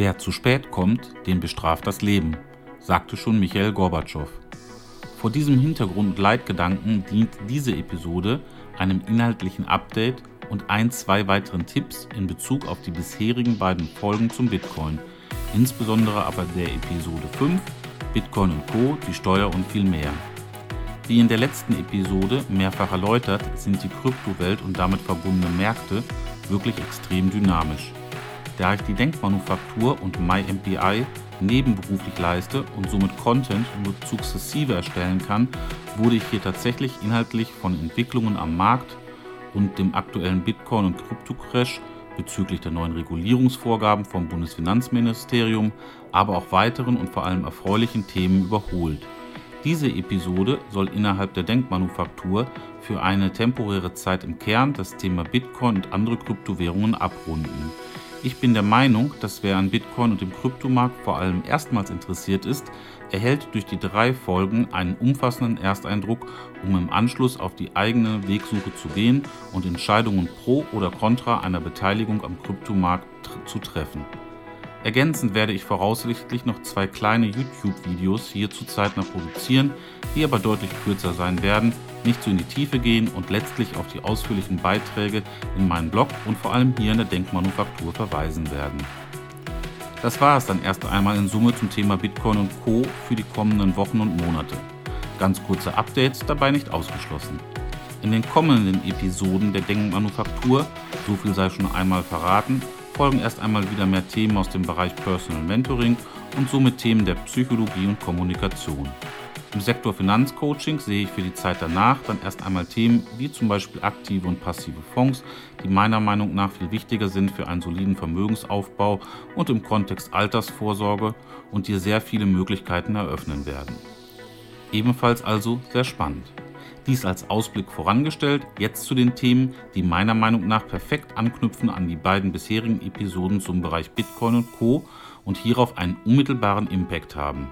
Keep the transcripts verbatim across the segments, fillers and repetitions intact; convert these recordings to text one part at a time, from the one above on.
Wer zu spät kommt, den bestraft das Leben, sagte schon Michail Gorbatschow. Vor diesem Hintergrund und Leitgedanken dient diese Episode einem inhaltlichen Update und ein, zwei weiteren Tipps in Bezug auf die bisherigen beiden Folgen zum Bitcoin, insbesondere aber der Episode fünf, Bitcoin und Co., die Steuer und viel mehr. Wie in der letzten Episode mehrfach erläutert, sind die Kryptowelt und damit verbundene Märkte wirklich extrem dynamisch. Da ich die Denkmanufaktur und MyMPI nebenberuflich leiste und somit Content nur sukzessive erstellen kann, wurde ich hier tatsächlich inhaltlich von Entwicklungen am Markt und dem aktuellen Bitcoin- und Krypto-Crash bezüglich der neuen Regulierungsvorgaben vom Bundesfinanzministerium, aber auch weiteren und vor allem erfreulichen Themen überholt. Diese Episode soll innerhalb der Denkmanufaktur für eine temporäre Zeit im Kern das Thema Bitcoin und andere Kryptowährungen abrunden. Ich bin der Meinung, dass wer an Bitcoin und dem Kryptomarkt vor allem erstmals interessiert ist, erhält durch die drei Folgen einen umfassenden Ersteindruck, um im Anschluss auf die eigene Wegsuche zu gehen und Entscheidungen pro oder contra einer Beteiligung am Kryptomarkt tr- zu treffen. Ergänzend werde ich voraussichtlich noch zwei kleine YouTube-Videos hierzu zeitnah produzieren, die aber deutlich kürzer sein werden, nicht so in die Tiefe gehen und letztlich auf die ausführlichen Beiträge in meinem Blog und vor allem hier in der Denkmanufaktur verweisen werden. Das war es dann erst einmal in Summe zum Thema Bitcoin und Co. für die kommenden Wochen und Monate. Ganz kurze Updates dabei nicht ausgeschlossen. In den kommenden Episoden der Denkmanufaktur, so viel sei schon einmal verraten, folgen erst einmal wieder mehr Themen aus dem Bereich Personal Mentoring und somit Themen der Psychologie und Kommunikation. Im Sektor Finanzcoaching sehe ich für die Zeit danach dann erst einmal Themen wie zum Beispiel aktive und passive Fonds, die meiner Meinung nach viel wichtiger sind für einen soliden Vermögensaufbau und im Kontext Altersvorsorge und dir sehr viele Möglichkeiten eröffnen werden. Ebenfalls also sehr spannend. Dies als Ausblick vorangestellt, jetzt zu den Themen, die meiner Meinung nach perfekt anknüpfen an die beiden bisherigen Episoden zum Bereich Bitcoin und Co. und hierauf einen unmittelbaren Impact haben.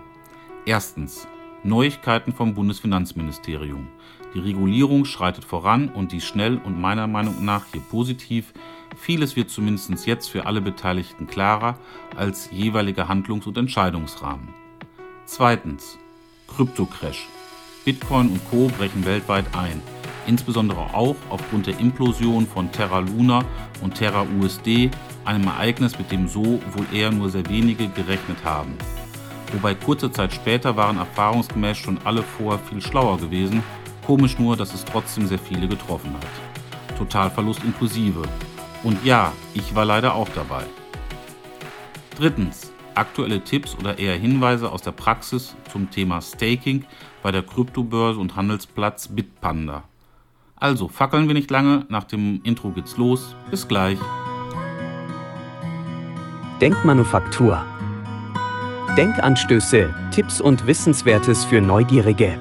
Erstens, Neuigkeiten vom Bundesfinanzministerium. Die Regulierung schreitet voran und dies schnell und meiner Meinung nach hier positiv. Vieles wird zumindest jetzt für alle Beteiligten klarer als jeweiliger Handlungs- und Entscheidungsrahmen. Zweitens, Krypto-Crash. Bitcoin und Co. brechen weltweit ein, insbesondere auch aufgrund der Implosion von Terra Luna und Terra U S D, einem Ereignis, mit dem so wohl eher nur sehr wenige gerechnet haben. Wobei kurze Zeit später waren erfahrungsgemäß schon alle vorher viel schlauer gewesen, komisch nur, dass es trotzdem sehr viele getroffen hat. Totalverlust inklusive. Und ja, ich war leider auch dabei. Drittens. Aktuelle Tipps oder eher Hinweise aus der Praxis zum Thema Staking bei der Kryptobörse und Handelsplatz Bitpanda. Also fackeln wir nicht lange, nach dem Intro geht's los. Bis gleich. Denkmanufaktur. Denkanstöße, Tipps und Wissenswertes für Neugierige.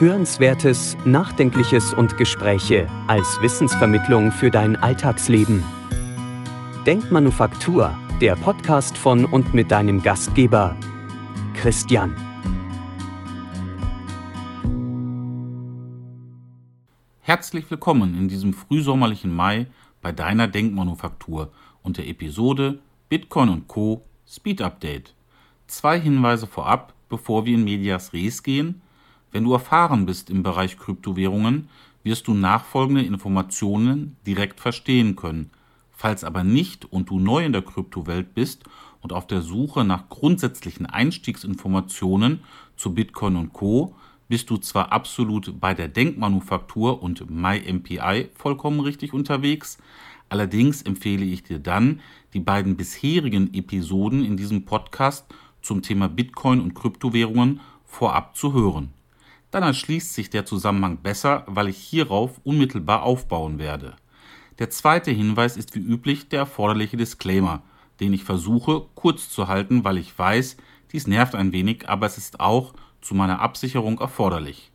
Hörenswertes, Nachdenkliches und Gespräche als Wissensvermittlung für dein Alltagsleben. Denkmanufaktur. Der Podcast von und mit deinem Gastgeber, Christian. Herzlich willkommen in diesem frühsommerlichen Mai bei deiner Denkmanufaktur und der Episode Bitcoin und Co. Speed Update. Zwei Hinweise vorab, bevor wir in Medias Res gehen. Wenn du erfahren bist im Bereich Kryptowährungen, wirst du nachfolgende Informationen direkt verstehen können. Falls aber nicht und du neu in der Kryptowelt bist und auf der Suche nach grundsätzlichen Einstiegsinformationen zu Bitcoin und Co., bist du zwar absolut bei der Denkmanufaktur und MyMPI vollkommen richtig unterwegs, allerdings empfehle ich dir dann, die beiden bisherigen Episoden in diesem Podcast zum Thema Bitcoin und Kryptowährungen vorab zu hören. Dann erschließt sich der Zusammenhang besser, weil ich hierauf unmittelbar aufbauen werde. Der zweite Hinweis ist wie üblich der erforderliche Disclaimer, den ich versuche kurz zu halten, weil ich weiß, dies nervt ein wenig, aber es ist auch zu meiner Absicherung erforderlich.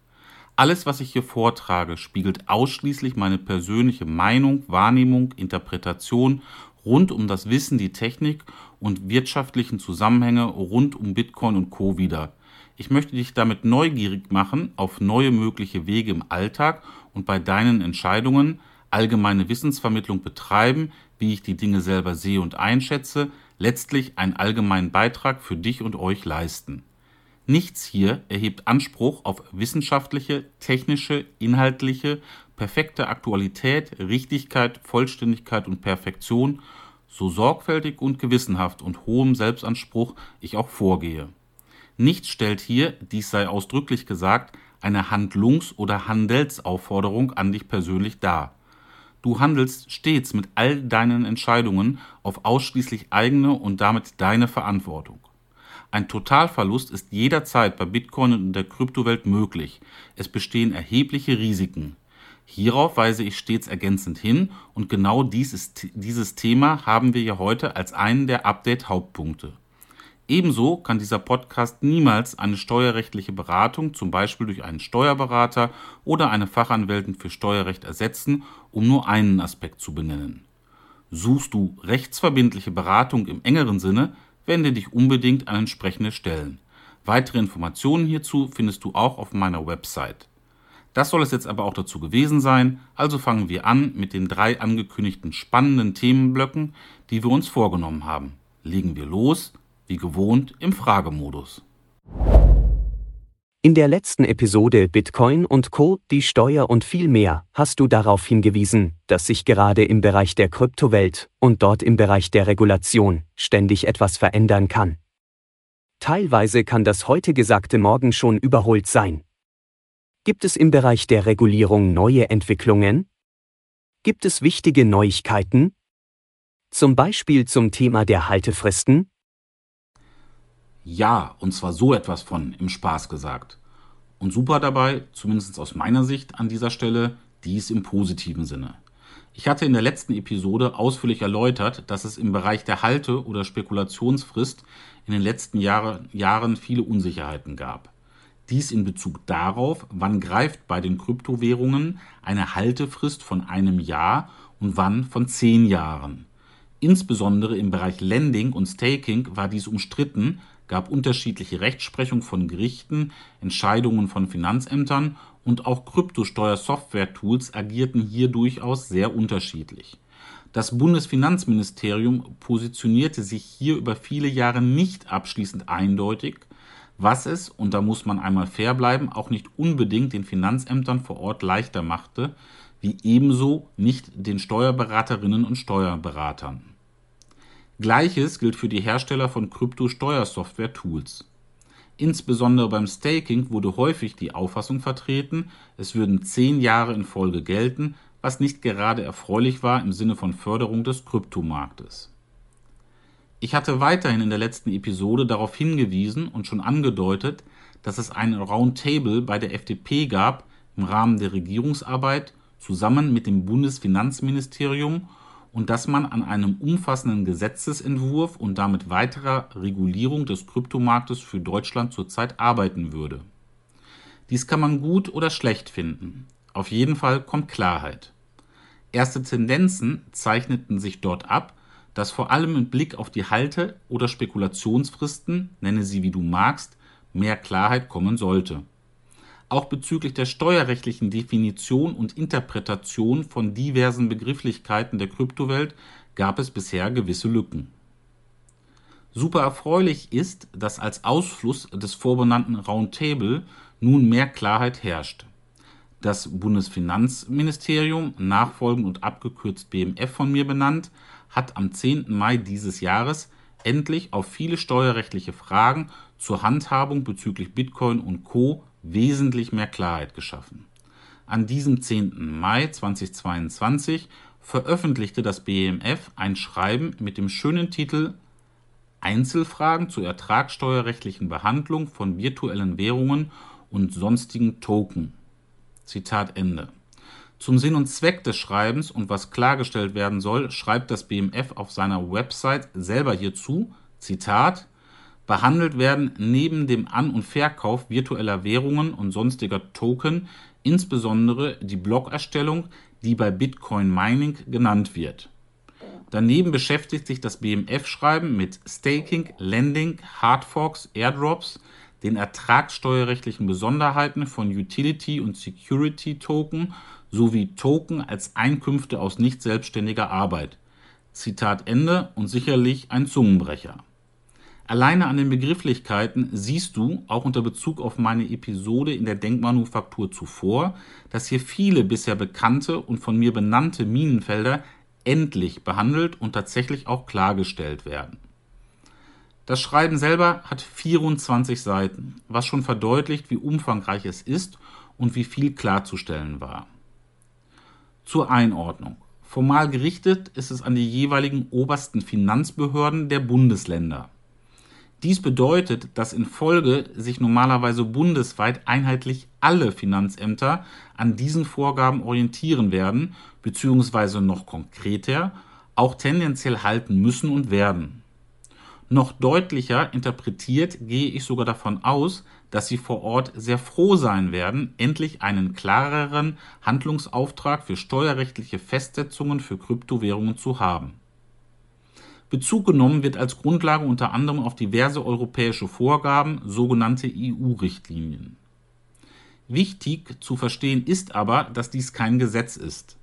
Alles, was ich hier vortrage, spiegelt ausschließlich meine persönliche Meinung, Wahrnehmung, Interpretation rund um das Wissen, die Technik und wirtschaftlichen Zusammenhänge rund um Bitcoin und Co. wider. Ich möchte dich damit neugierig machen auf neue mögliche Wege im Alltag und bei deinen Entscheidungen, allgemeine Wissensvermittlung betreiben, wie ich die Dinge selber sehe und einschätze, letztlich einen allgemeinen Beitrag für dich und euch leisten. Nichts hier erhebt Anspruch auf wissenschaftliche, technische, inhaltliche, perfekte Aktualität, Richtigkeit, Vollständigkeit und Perfektion, so sorgfältig und gewissenhaft und hohem Selbstanspruch ich auch vorgehe. Nichts stellt hier, dies sei ausdrücklich gesagt, eine Handlungs- oder Handelsaufforderung an dich persönlich dar. Du handelst stets mit all deinen Entscheidungen auf ausschließlich eigene und damit deine Verantwortung. Ein Totalverlust ist jederzeit bei Bitcoin und der Kryptowelt möglich. Es bestehen erhebliche Risiken. Hierauf weise ich stets ergänzend hin und genau dies ist, dieses Thema haben wir ja heute als einen der Update-Hauptpunkte. Ebenso kann dieser Podcast niemals eine steuerrechtliche Beratung, zum Beispiel durch einen Steuerberater oder eine Fachanwältin für Steuerrecht ersetzen, um nur einen Aspekt zu benennen. Suchst du rechtsverbindliche Beratung im engeren Sinne, wende dich unbedingt an entsprechende Stellen. Weitere Informationen hierzu findest du auch auf meiner Website. Das soll es jetzt aber auch dazu gewesen sein, also fangen wir an mit den drei angekündigten spannenden Themenblöcken, die wir uns vorgenommen haben. Legen wir los, wie gewohnt im Fragemodus. In der letzten Episode Bitcoin und Co., die Steuer und viel mehr, hast du darauf hingewiesen, dass sich gerade im Bereich der Kryptowelt und dort im Bereich der Regulation ständig etwas verändern kann. Teilweise kann das heute Gesagte morgen schon überholt sein. Gibt es im Bereich der Regulierung neue Entwicklungen? Gibt es wichtige Neuigkeiten? Zum Beispiel zum Thema der Haltefristen? Ja, und zwar so etwas von im Spaß gesagt. Und super dabei, zumindest aus meiner Sicht an dieser Stelle, dies im positiven Sinne. Ich hatte in der letzten Episode ausführlich erläutert, dass es im Bereich der Halte- oder Spekulationsfrist in den letzten Jahre, Jahren viele Unsicherheiten gab. Dies in Bezug darauf, wann greift bei den Kryptowährungen eine Haltefrist von einem Jahr und wann von zehn Jahren. Insbesondere im Bereich Lending und Staking war dies umstritten, gab unterschiedliche Rechtsprechung von Gerichten, Entscheidungen von Finanzämtern und auch Kryptosteuer-Software-Tools agierten hier durchaus sehr unterschiedlich. Das Bundesfinanzministerium positionierte sich hier über viele Jahre nicht abschließend eindeutig, was es, und da muss man einmal fair bleiben, auch nicht unbedingt den Finanzämtern vor Ort leichter machte, wie ebenso nicht den Steuerberaterinnen und Steuerberatern. Gleiches gilt für die Hersteller von Krypto-Steuersoftware-Tools. Insbesondere beim Staking wurde häufig die Auffassung vertreten, es würden zehn Jahre in Folge gelten, was nicht gerade erfreulich war im Sinne von Förderung des Kryptomarktes. Ich hatte weiterhin in der letzten Episode darauf hingewiesen und schon angedeutet, dass es ein Roundtable bei der F D P gab im Rahmen der Regierungsarbeit zusammen mit dem Bundesfinanzministerium und dass man an einem umfassenden Gesetzesentwurf und damit weiterer Regulierung des Kryptomarktes für Deutschland zurzeit arbeiten würde. Dies kann man gut oder schlecht finden. Auf jeden Fall kommt Klarheit. Erste Tendenzen zeichneten sich dort ab, dass vor allem mit Blick auf die Halte- oder Spekulationsfristen, nenne sie wie du magst, mehr Klarheit kommen sollte. Auch bezüglich der steuerrechtlichen Definition und Interpretation von diversen Begrifflichkeiten der Kryptowelt gab es bisher gewisse Lücken. Super erfreulich ist, dass als Ausfluss des vorbenannten Roundtable nun mehr Klarheit herrscht. Das Bundesfinanzministerium, nachfolgend und abgekürzt B M F von mir benannt, hat am zehnten Mai dieses Jahres endlich auf viele steuerrechtliche Fragen zur Handhabung bezüglich Bitcoin und Co. wesentlich mehr Klarheit geschaffen. An diesem zehnten Mai zweitausendzweiundzwanzig veröffentlichte das B M F ein Schreiben mit dem schönen Titel Einzelfragen zur ertragssteuerrechtlichen Behandlung von virtuellen Währungen und sonstigen Token. Zitat Ende. Zum Sinn und Zweck des Schreibens und was klargestellt werden soll, schreibt das B M F auf seiner Website selber hierzu, Zitat, behandelt werden neben dem An- und Verkauf virtueller Währungen und sonstiger Token insbesondere die Blockerstellung, die bei Bitcoin Mining genannt wird. Daneben beschäftigt sich das B M F-Schreiben mit Staking, Lending, Hardforks, Airdrops, den ertragssteuerrechtlichen Besonderheiten von Utility- und Security-Token sowie Token als Einkünfte aus nicht selbstständiger Arbeit. Zitat Ende und sicherlich ein Zungenbrecher. Alleine an den Begrifflichkeiten siehst du, auch unter Bezug auf meine Episode in der Denkmanufaktur zuvor, dass hier viele bisher bekannte und von mir benannte Minenfelder endlich behandelt und tatsächlich auch klargestellt werden. Das Schreiben selber hat vierundzwanzig Seiten, was schon verdeutlicht, wie umfangreich es ist und wie viel klarzustellen war. Zur Einordnung. Formal gerichtet ist es an die jeweiligen obersten Finanzbehörden der Bundesländer. Dies bedeutet, dass in Folge sich normalerweise bundesweit einheitlich alle Finanzämter an diesen Vorgaben orientieren werden, beziehungsweise noch konkreter auch tendenziell halten müssen und werden. Noch deutlicher interpretiert gehe ich sogar davon aus, dass sie vor Ort sehr froh sein werden, endlich einen klareren Handlungsauftrag für steuerrechtliche Festsetzungen für Kryptowährungen zu haben. Bezug genommen wird als Grundlage unter anderem auf diverse europäische Vorgaben, sogenannte E U-Richtlinien. Wichtig zu verstehen ist aber, dass dies kein Gesetz ist.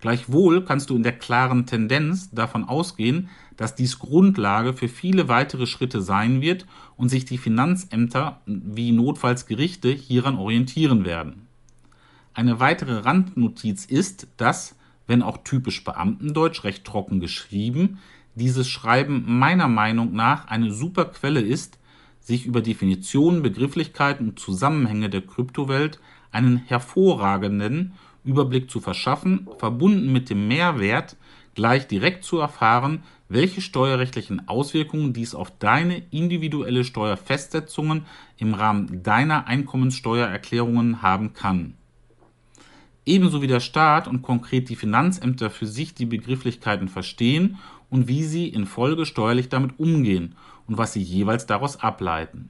Gleichwohl kannst du in der klaren Tendenz davon ausgehen, dass dies Grundlage für viele weitere Schritte sein wird und sich die Finanzämter wie notfalls Gerichte hieran orientieren werden. Eine weitere Randnotiz ist, dass, wenn auch typisch Beamtendeutsch recht trocken geschrieben, dieses Schreiben meiner Meinung nach eine super Quelle ist, sich über Definitionen, Begrifflichkeiten und Zusammenhänge der Kryptowelt einen hervorragenden Überblick zu verschaffen, verbunden mit dem Mehrwert, gleich direkt zu erfahren, welche steuerrechtlichen Auswirkungen dies auf deine individuelle Steuerfestsetzungen im Rahmen deiner Einkommensteuererklärungen haben kann. Ebenso wie der Staat und konkret die Finanzämter für sich die Begrifflichkeiten verstehen und wie sie in Folge steuerlich damit umgehen und was sie jeweils daraus ableiten.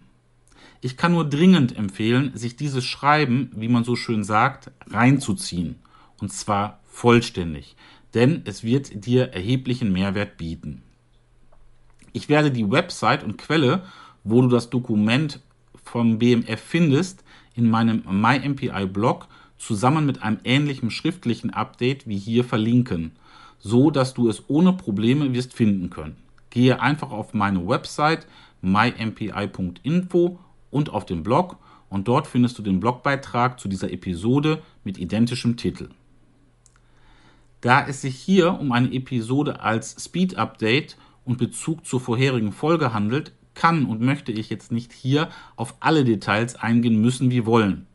Ich kann nur dringend empfehlen, sich dieses Schreiben, wie man so schön sagt, reinzuziehen. Und zwar vollständig, denn es wird dir erheblichen Mehrwert bieten. Ich werde die Website und Quelle, wo du das Dokument vom B M F findest, in meinem My M P I-Blog zusammen mit einem ähnlichen schriftlichen Update wie hier verlinken, so dass du es ohne Probleme wirst finden können. Gehe einfach auf meine Website my m p i punkt info und auf den Blog, und dort findest du den Blogbeitrag zu dieser Episode mit identischem Titel. Da es sich hier um eine Episode als Speed-Update und Bezug zur vorherigen Folge handelt, kann und möchte ich jetzt nicht hier auf alle Details eingehen müssen wie wollen,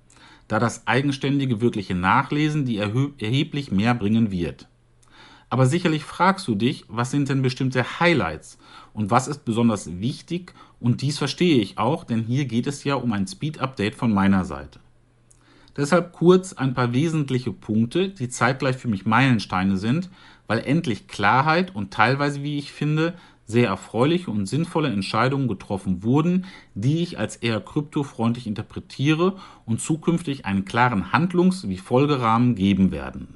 da das eigenständige wirkliche Nachlesen die erheblich mehr bringen wird. Aber sicherlich fragst du dich, was sind denn bestimmte Highlights und was ist besonders wichtig? Und dies verstehe ich auch, denn hier geht es ja um ein Speed-Update von meiner Seite. Deshalb kurz ein paar wesentliche Punkte, die zeitgleich für mich Meilensteine sind, weil endlich Klarheit und teilweise, wie ich finde, sehr erfreuliche und sinnvolle Entscheidungen getroffen wurden, die ich als eher kryptofreundlich interpretiere und zukünftig einen klaren Handlungs- wie Folgerahmen geben werden.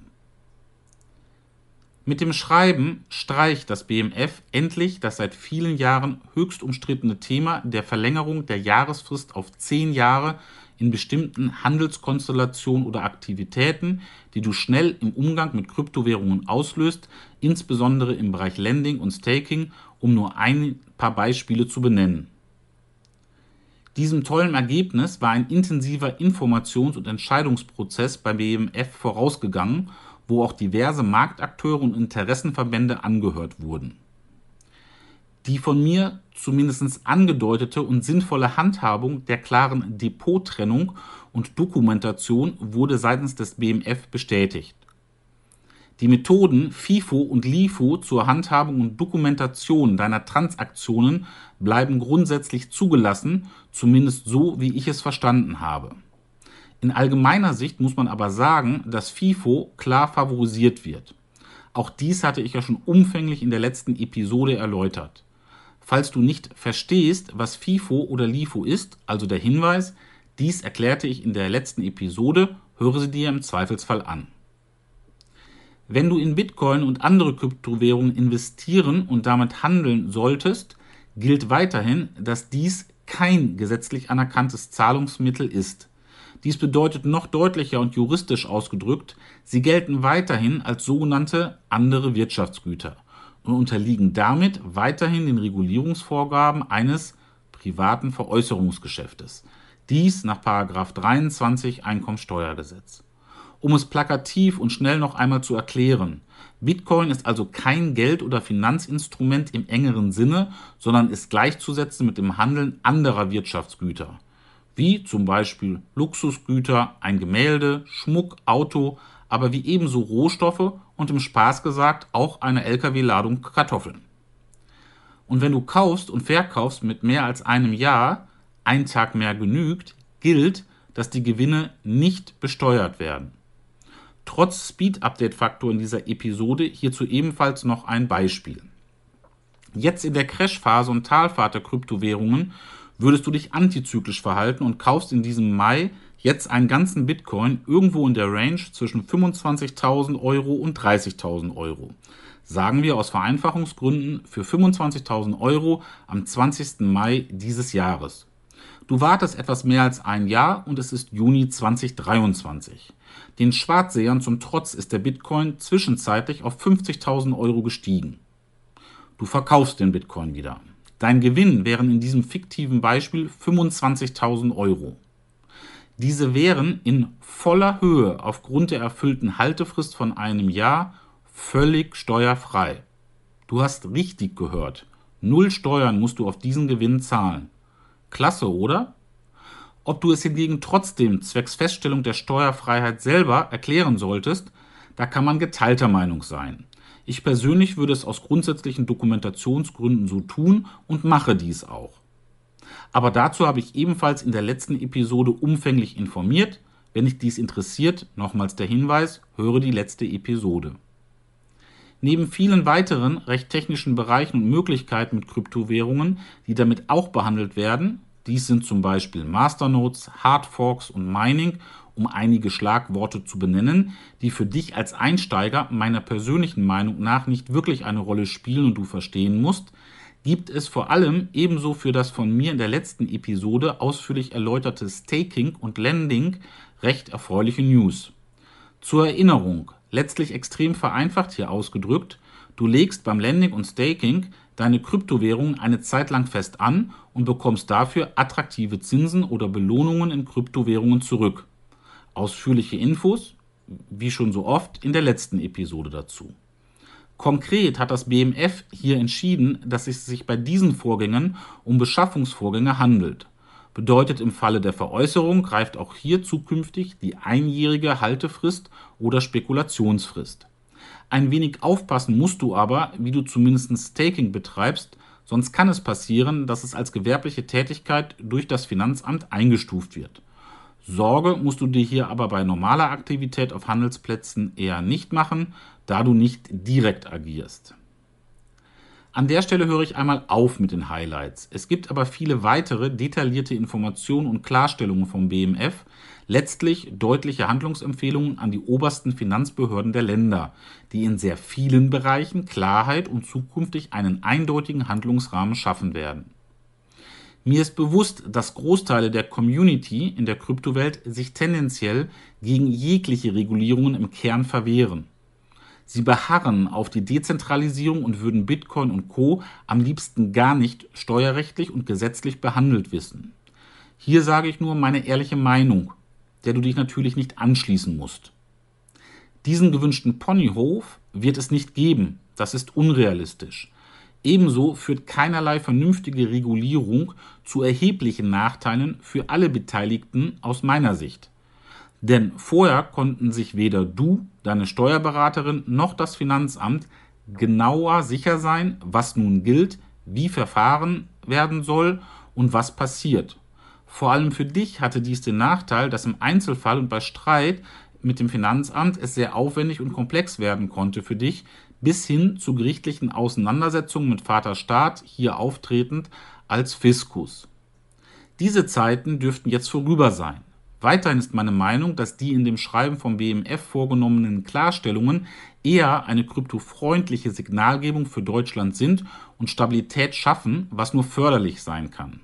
Mit dem Schreiben streicht das B M F endlich das seit vielen Jahren höchst umstrittene Thema der Verlängerung der Jahresfrist auf zehn Jahre in bestimmten Handelskonstellationen oder Aktivitäten, die du schnell im Umgang mit Kryptowährungen auslöst, insbesondere im Bereich Lending und Staking, um nur ein paar Beispiele zu benennen. Diesem tollen Ergebnis war ein intensiver Informations- und Entscheidungsprozess beim B M F vorausgegangen, wo auch diverse Marktakteure und Interessenverbände angehört wurden. Die von mir zumindest angedeutete und sinnvolle Handhabung der klaren Depottrennung und Dokumentation wurde seitens des B M F bestätigt. Die Methoden FIFO und LIFO zur Handhabung und Dokumentation deiner Transaktionen bleiben grundsätzlich zugelassen, zumindest so, wie ich es verstanden habe. In allgemeiner Sicht muss man aber sagen, dass FIFO klar favorisiert wird. Auch dies hatte ich ja schon umfänglich in der letzten Episode erläutert. Falls du nicht verstehst, was FIFO oder LIFO ist, also der Hinweis, dies erklärte ich in der letzten Episode, höre sie dir im Zweifelsfall an. Wenn du in Bitcoin und andere Kryptowährungen investieren und damit handeln solltest, gilt weiterhin, dass dies kein gesetzlich anerkanntes Zahlungsmittel ist. Dies bedeutet noch deutlicher und juristisch ausgedrückt, sie gelten weiterhin als sogenannte andere Wirtschaftsgüter, und unterliegen damit weiterhin den Regulierungsvorgaben eines privaten Veräußerungsgeschäftes. Dies nach Paragraph dreiundzwanzig Einkommensteuergesetz. Um es plakativ und schnell noch einmal zu erklären: Bitcoin ist also kein Geld- oder Finanzinstrument im engeren Sinne, sondern ist gleichzusetzen mit dem Handeln anderer Wirtschaftsgüter, wie zum Beispiel Luxusgüter, ein Gemälde, Schmuck, Auto, aber wie ebenso Rohstoffe und im Spaß gesagt auch eine L K W-Ladung Kartoffeln. Und wenn du kaufst und verkaufst mit mehr als einem Jahr, ein Tag mehr genügt, gilt, dass die Gewinne nicht besteuert werden. Trotz Speed-Update-Faktor in dieser Episode hierzu ebenfalls noch ein Beispiel. Jetzt in der Crashphase und Talfahrt der Kryptowährungen würdest du dich antizyklisch verhalten und kaufst in diesem Mai jetzt einen ganzen Bitcoin irgendwo in der Range zwischen fünfundzwanzigtausend Euro und dreißigtausend Euro. Sagen wir aus Vereinfachungsgründen für fünfundzwanzigtausend Euro am zwanzigsten Mai dieses Jahres. Du wartest etwas mehr als ein Jahr und es ist Juni zweitausenddreiundzwanzig. Den Schwarzsehern zum Trotz ist der Bitcoin zwischenzeitlich auf fünfzigtausend Euro gestiegen. Du verkaufst den Bitcoin wieder. Dein Gewinn wären in diesem fiktiven Beispiel fünfundzwanzigtausend Euro. Diese wären in voller Höhe aufgrund der erfüllten Haltefrist von einem Jahr völlig steuerfrei. Du hast richtig gehört. Null Steuern musst du auf diesen Gewinn zahlen. Klasse, oder? Ob du es hingegen trotzdem zwecks Feststellung der Steuerfreiheit selber erklären solltest, da kann man geteilter Meinung sein. Ich persönlich würde es aus grundsätzlichen Dokumentationsgründen so tun und mache dies auch. Aber dazu habe ich ebenfalls in der letzten Episode umfänglich informiert. Wenn dich dies interessiert, nochmals der Hinweis, höre die letzte Episode. Neben vielen weiteren recht technischen Bereichen und Möglichkeiten mit Kryptowährungen, die damit auch behandelt werden, dies sind zum Beispiel Masternodes, Hardforks und Mining, um einige Schlagworte zu benennen, die für dich als Einsteiger meiner persönlichen Meinung nach nicht wirklich eine Rolle spielen und du verstehen musst, gibt es vor allem ebenso für das von mir in der letzten Episode ausführlich erläuterte Staking und Lending recht erfreuliche News. Zur Erinnerung, letztlich extrem vereinfacht hier ausgedrückt, du legst beim Lending und Staking deine Kryptowährungen eine Zeit lang fest an und bekommst dafür attraktive Zinsen oder Belohnungen in Kryptowährungen zurück. Ausführliche Infos, wie schon so oft, in der letzten Episode dazu. Konkret hat das B M F hier entschieden, dass es sich bei diesen Vorgängen um Beschaffungsvorgänge handelt. Bedeutet, im Falle der Veräußerung greift auch hier zukünftig die einjährige Haltefrist oder Spekulationsfrist. Ein wenig aufpassen musst du aber, wie du zumindest Staking betreibst, sonst kann es passieren, dass es als gewerbliche Tätigkeit durch das Finanzamt eingestuft wird. Sorge musst du dir hier aber bei normaler Aktivität auf Handelsplätzen eher nicht machen, da du nicht direkt agierst. An der Stelle höre ich einmal auf mit den Highlights. Es gibt aber viele weitere detaillierte Informationen und Klarstellungen vom B M F, letztlich deutliche Handlungsempfehlungen an die obersten Finanzbehörden der Länder, die in sehr vielen Bereichen Klarheit und zukünftig einen eindeutigen Handlungsrahmen schaffen werden. Mir ist bewusst, dass Großteile der Community in der Kryptowelt sich tendenziell gegen jegliche Regulierungen im Kern verwehren. Sie beharren auf die Dezentralisierung und würden Bitcoin und Co. am liebsten gar nicht steuerrechtlich und gesetzlich behandelt wissen. Hier sage ich nur meine ehrliche Meinung, der du dich natürlich nicht anschließen musst. Diesen gewünschten Ponyhof wird es nicht geben, das ist unrealistisch. Ebenso führt keinerlei vernünftige Regulierung zu erheblichen Nachteilen für alle Beteiligten aus meiner Sicht. Denn vorher konnten sich weder du, deine Steuerberaterin noch das Finanzamt genauer sicher sein, was nun gilt, wie verfahren werden soll und was passiert. Vor allem für dich hatte dies den Nachteil, dass im Einzelfall und bei Streit mit dem Finanzamt es sehr aufwendig und komplex werden konnte für dich, bis hin zu gerichtlichen Auseinandersetzungen mit Vater Staat, hier auftretend als Fiskus. Diese Zeiten dürften jetzt vorüber sein. Weiterhin ist meine Meinung, dass die in dem Schreiben vom B M F vorgenommenen Klarstellungen eher eine kryptofreundliche Signalgebung für Deutschland sind und Stabilität schaffen, was nur förderlich sein kann.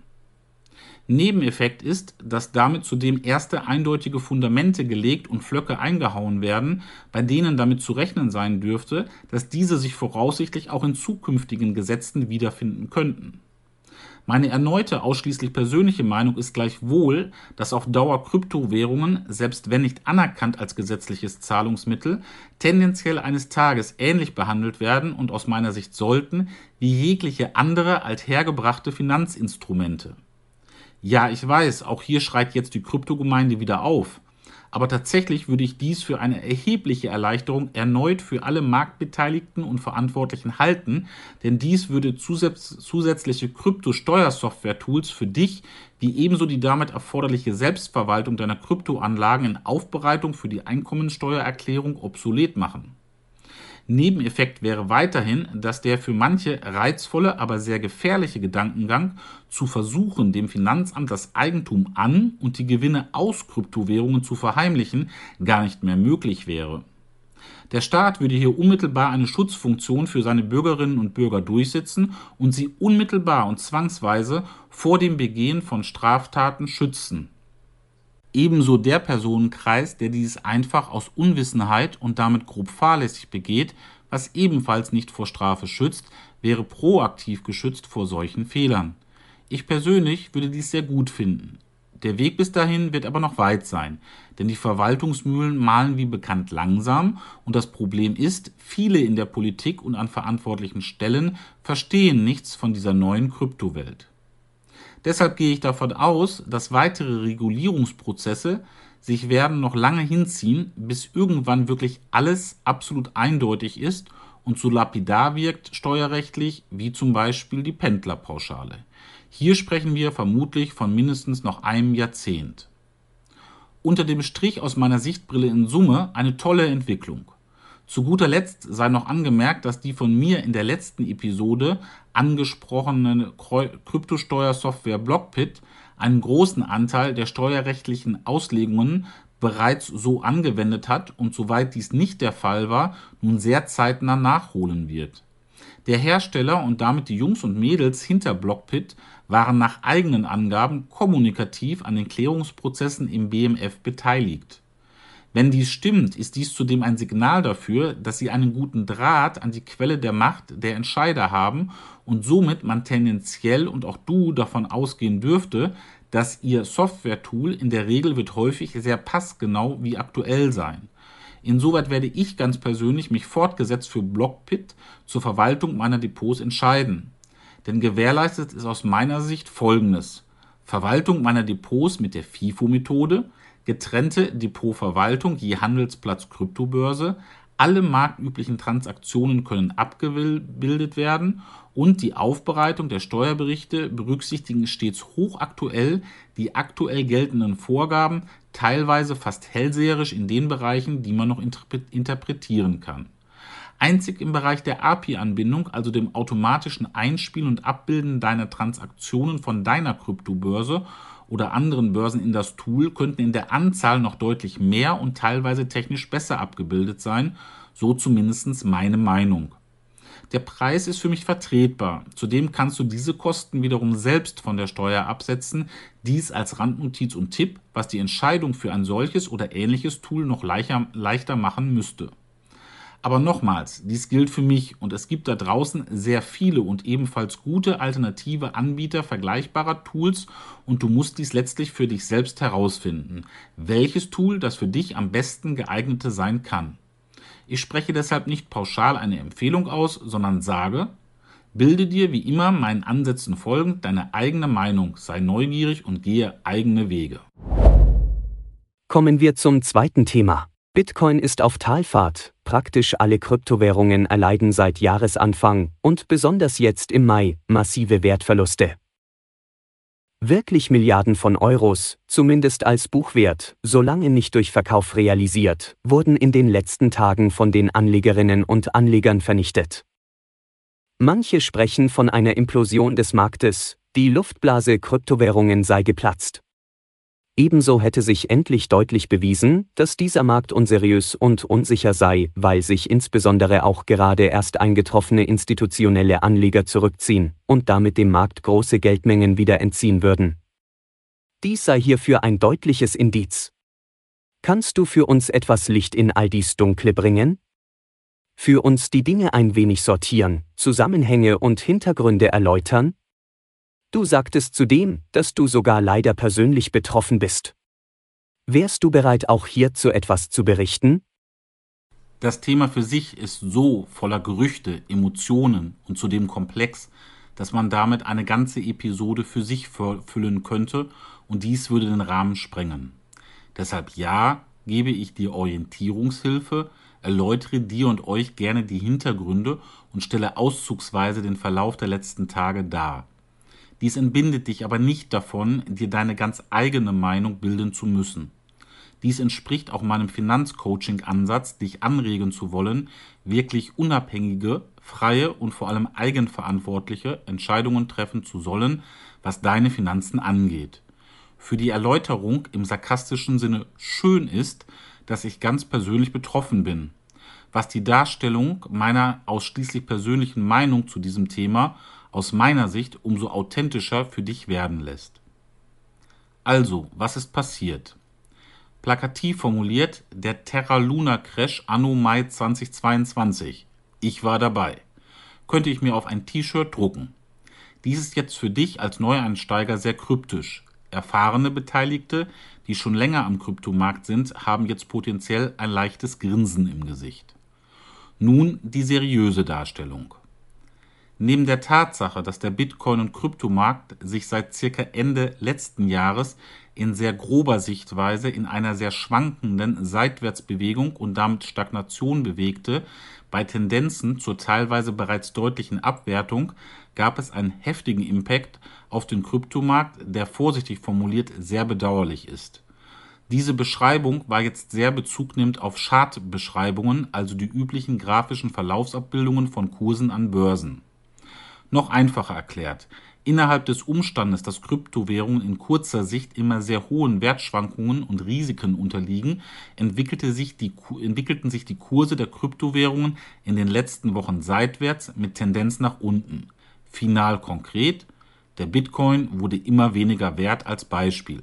Nebeneffekt ist, dass damit zudem erste eindeutige Fundamente gelegt und Flöcke eingehauen werden, bei denen damit zu rechnen sein dürfte, dass diese sich voraussichtlich auch in zukünftigen Gesetzen wiederfinden könnten. Meine erneute ausschließlich persönliche Meinung ist gleichwohl, dass auf Dauer Kryptowährungen, selbst wenn nicht anerkannt als gesetzliches Zahlungsmittel, tendenziell eines Tages ähnlich behandelt werden und aus meiner Sicht sollten, wie jegliche andere althergebrachte Finanzinstrumente. Ja, ich weiß, auch hier schreit jetzt die Kryptogemeinde wieder auf. Aber tatsächlich würde ich dies für eine erhebliche Erleichterung erneut für alle Marktbeteiligten und Verantwortlichen halten, denn dies würde zusätzliche Krypto-Steuersoftware-Tools für dich, wie ebenso die damit erforderliche Selbstverwaltung deiner Kryptoanlagen in Aufbereitung für die Einkommensteuererklärung obsolet machen. Nebeneffekt wäre weiterhin, dass der für manche reizvolle, aber sehr gefährliche Gedankengang, zu versuchen, dem Finanzamt das Eigentum an und die Gewinne aus Kryptowährungen zu verheimlichen, gar nicht mehr möglich wäre. Der Staat würde hier unmittelbar eine Schutzfunktion für seine Bürgerinnen und Bürger durchsetzen und sie unmittelbar und zwangsweise vor dem Begehen von Straftaten schützen. Ebenso der Personenkreis, der dies einfach aus Unwissenheit und damit grob fahrlässig begeht, was ebenfalls nicht vor Strafe schützt, wäre proaktiv geschützt vor solchen Fehlern. Ich persönlich würde dies sehr gut finden. Der Weg bis dahin wird aber noch weit sein, denn die Verwaltungsmühlen mahlen wie bekannt langsam und das Problem ist, viele in der Politik und an verantwortlichen Stellen verstehen nichts von dieser neuen Kryptowelt. Deshalb gehe ich davon aus, dass weitere Regulierungsprozesse sich werden noch lange hinziehen, bis irgendwann wirklich alles absolut eindeutig ist und so lapidar wirkt steuerrechtlich, wie zum Beispiel die Pendlerpauschale. Hier sprechen wir vermutlich von mindestens noch einem Jahrzehnt. Unter dem Strich aus meiner Sichtbrille in Summe eine tolle Entwicklung. Zu guter Letzt sei noch angemerkt, dass die von mir in der letzten Episode angesprochene Kryptosteuersoftware Blockpit einen großen Anteil der steuerrechtlichen Auslegungen bereits so angewendet hat und soweit dies nicht der Fall war, nun sehr zeitnah nachholen wird. Der Hersteller und damit die Jungs und Mädels hinter Blockpit waren nach eigenen Angaben kommunikativ an den Klärungsprozessen im B M F beteiligt. Wenn dies stimmt, ist dies zudem ein Signal dafür, dass sie einen guten Draht an die Quelle der Macht der Entscheider haben und somit man tendenziell und auch du davon ausgehen dürfte, dass ihr Software-Tool in der Regel wird häufig sehr passgenau wie aktuell sein. Insoweit werde ich ganz persönlich mich fortgesetzt für Blockpit zur Verwaltung meiner Depots entscheiden. Denn gewährleistet ist aus meiner Sicht Folgendes: Verwaltung meiner Depots mit der FIFO-Methode, getrennte Depotverwaltung je Handelsplatz Kryptobörse, alle marktüblichen Transaktionen können abgebildet werden und die Aufbereitung der Steuerberichte berücksichtigen stets hochaktuell die aktuell geltenden Vorgaben, teilweise fast hellseherisch in den Bereichen, die man noch interpretieren kann. Einzig im Bereich der A P I-Anbindung, also dem automatischen Einspielen und Abbilden deiner Transaktionen von deiner Kryptobörse oder anderen Börsen in das Tool, könnten in der Anzahl noch deutlich mehr und teilweise technisch besser abgebildet sein, so zumindest meine Meinung. Der Preis ist für mich vertretbar, zudem kannst du diese Kosten wiederum selbst von der Steuer absetzen, dies als Randnotiz und Tipp, was die Entscheidung für ein solches oder ähnliches Tool noch leichter, leichter machen müsste. Aber nochmals, dies gilt für mich und es gibt da draußen sehr viele und ebenfalls gute alternative Anbieter vergleichbarer Tools und du musst dies letztlich für dich selbst herausfinden, welches Tool das für dich am besten geeignete sein kann. Ich spreche deshalb nicht pauschal eine Empfehlung aus, sondern sage, bilde dir wie immer meinen Ansätzen folgend deine eigene Meinung, sei neugierig und gehe eigene Wege. Kommen wir zum zweiten Thema. Bitcoin ist auf Talfahrt, praktisch alle Kryptowährungen erleiden seit Jahresanfang und besonders jetzt im Mai massive Wertverluste. Wirklich Milliarden von Euros, zumindest als Buchwert, solange nicht durch Verkauf realisiert, wurden in den letzten Tagen von den Anlegerinnen und Anlegern vernichtet. Manche sprechen von einer Implosion des Marktes, die Luftblase Kryptowährungen sei geplatzt. Ebenso hätte sich endlich deutlich bewiesen, dass dieser Markt unseriös und unsicher sei, weil sich insbesondere auch gerade erst eingetroffene institutionelle Anleger zurückziehen und damit dem Markt große Geldmengen wieder entziehen würden. Dies sei hierfür ein deutliches Indiz. Kannst du für uns etwas Licht in all dies Dunkle bringen? Für uns die Dinge ein wenig sortieren, Zusammenhänge und Hintergründe erläutern? Du sagtest zudem, dass du sogar leider persönlich betroffen bist. Wärst du bereit, auch hierzu etwas zu berichten? Das Thema für sich ist so voller Gerüchte, Emotionen und zudem komplex, dass man damit eine ganze Episode für sich füllen könnte und dies würde den Rahmen sprengen. Deshalb ja, gebe ich dir Orientierungshilfe, erläutere dir und euch gerne die Hintergründe und stelle auszugsweise den Verlauf der letzten Tage dar. Dies entbindet dich aber nicht davon, dir deine ganz eigene Meinung bilden zu müssen. Dies entspricht auch meinem Finanzcoaching-Ansatz, dich anregen zu wollen, wirklich unabhängige, freie und vor allem eigenverantwortliche Entscheidungen treffen zu sollen, was deine Finanzen angeht. Für die Erläuterung im sarkastischen Sinne schön ist, dass ich ganz persönlich betroffen bin. Was die Darstellung meiner ausschließlich persönlichen Meinung zu diesem Thema aus meiner Sicht umso authentischer für dich werden lässt. Also, was ist passiert? Plakativ formuliert, der Terra Luna Crash anno Mai zweitausendzweiundzwanzig. Ich war dabei. Könnte ich mir auf ein T-Shirt drucken. Dies ist jetzt für dich als Neueinsteiger sehr kryptisch. Erfahrene Beteiligte, die schon länger am Kryptomarkt sind, haben jetzt potenziell ein leichtes Grinsen im Gesicht. Nun die seriöse Darstellung. Neben der Tatsache, dass der Bitcoin- und Kryptomarkt sich seit circa Ende letzten Jahres in sehr grober Sichtweise in einer sehr schwankenden Seitwärtsbewegung und damit Stagnation bewegte, bei Tendenzen zur teilweise bereits deutlichen Abwertung gab es einen heftigen Impact auf den Kryptomarkt, der vorsichtig formuliert sehr bedauerlich ist. Diese Beschreibung war jetzt sehr bezugnehmend auf Chartbeschreibungen, also die üblichen grafischen Verlaufsabbildungen von Kursen an Börsen. Noch einfacher erklärt, innerhalb des Umstandes, dass Kryptowährungen in kurzer Sicht immer sehr hohen Wertschwankungen und Risiken unterliegen, entwickelte sich die, entwickelten sich die Kurse der Kryptowährungen in den letzten Wochen seitwärts mit Tendenz nach unten. Final konkret, der Bitcoin wurde immer weniger wert als Beispiel.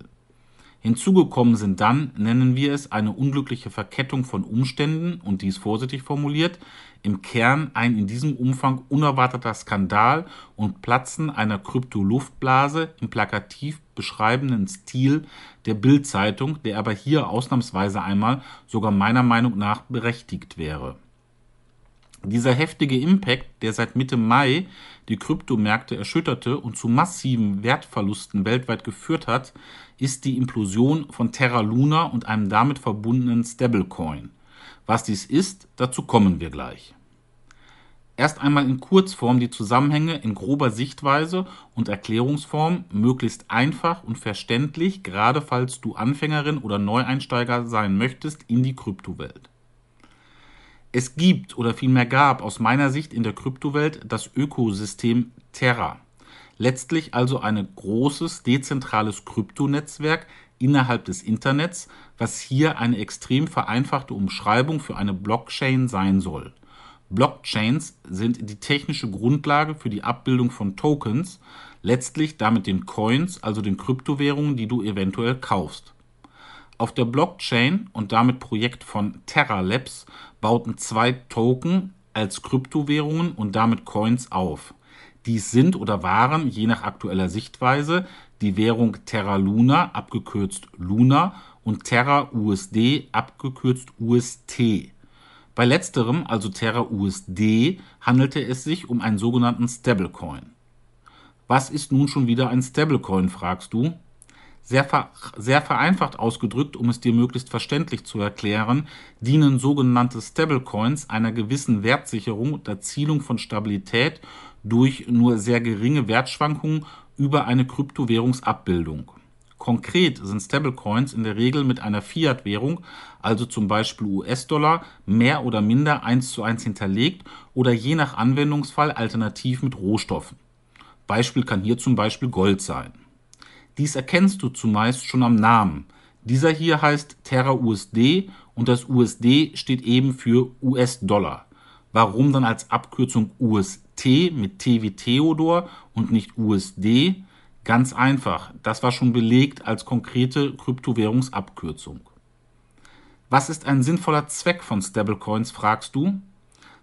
Hinzugekommen sind dann, nennen wir es, eine unglückliche Verkettung von Umständen und dies vorsichtig formuliert, im Kern ein in diesem Umfang unerwarteter Skandal und Platzen einer Krypto-Luftblase im plakativ beschreibenden Stil der Bild-Zeitung, der aber hier ausnahmsweise einmal sogar meiner Meinung nach berechtigt wäre. Dieser heftige Impact, der seit Mitte Mai die Kryptomärkte erschütterte und zu massiven Wertverlusten weltweit geführt hat, ist die Implosion von Terra Luna und einem damit verbundenen Stablecoin. Was dies ist, dazu kommen wir gleich. Erst einmal in Kurzform die Zusammenhänge in grober Sichtweise und Erklärungsform, möglichst einfach und verständlich, gerade falls du Anfängerin oder Neueinsteiger sein möchtest in die Kryptowelt. Es gibt oder vielmehr gab aus meiner Sicht in der Kryptowelt das Ökosystem Terra. Letztlich also ein großes, dezentrales Kryptonetzwerk innerhalb des Internets, was hier eine extrem vereinfachte Umschreibung für eine Blockchain sein soll. Blockchains sind die technische Grundlage für die Abbildung von Tokens, letztlich damit den Coins, also den Kryptowährungen, die du eventuell kaufst. Auf der Blockchain und damit Projekt von Terra Labs bauten zwei Token als Kryptowährungen und damit Coins auf. Dies sind oder waren, je nach aktueller Sichtweise, die Währung Terra Luna, abgekürzt Luna, und Terra U S D, abgekürzt U S T. Bei letzterem, also Terra U S D, handelte es sich um einen sogenannten Stablecoin. Was ist nun schon wieder ein Stablecoin, fragst du? Sehr, ver- sehr vereinfacht ausgedrückt, um es dir möglichst verständlich zu erklären, dienen sogenannte Stablecoins einer gewissen Wertsicherung und Erzielung von Stabilität durch nur sehr geringe Wertschwankungen über eine Kryptowährungsabbildung. Konkret sind Stablecoins in der Regel mit einer Fiat-Währung, also zum Beispiel U S-Dollar, mehr oder minder eins zu eins hinterlegt oder je nach Anwendungsfall alternativ mit Rohstoffen. Beispiel kann hier zum Beispiel Gold sein. Dies erkennst du zumeist schon am Namen. Dieser hier heißt Terra U S D und das U S D steht eben für U S-Dollar. Warum dann als Abkürzung U S T mit T wie Theodor und nicht U S D? Ganz einfach, das war schon belegt als konkrete Kryptowährungsabkürzung. Was ist ein sinnvoller Zweck von Stablecoins, fragst du?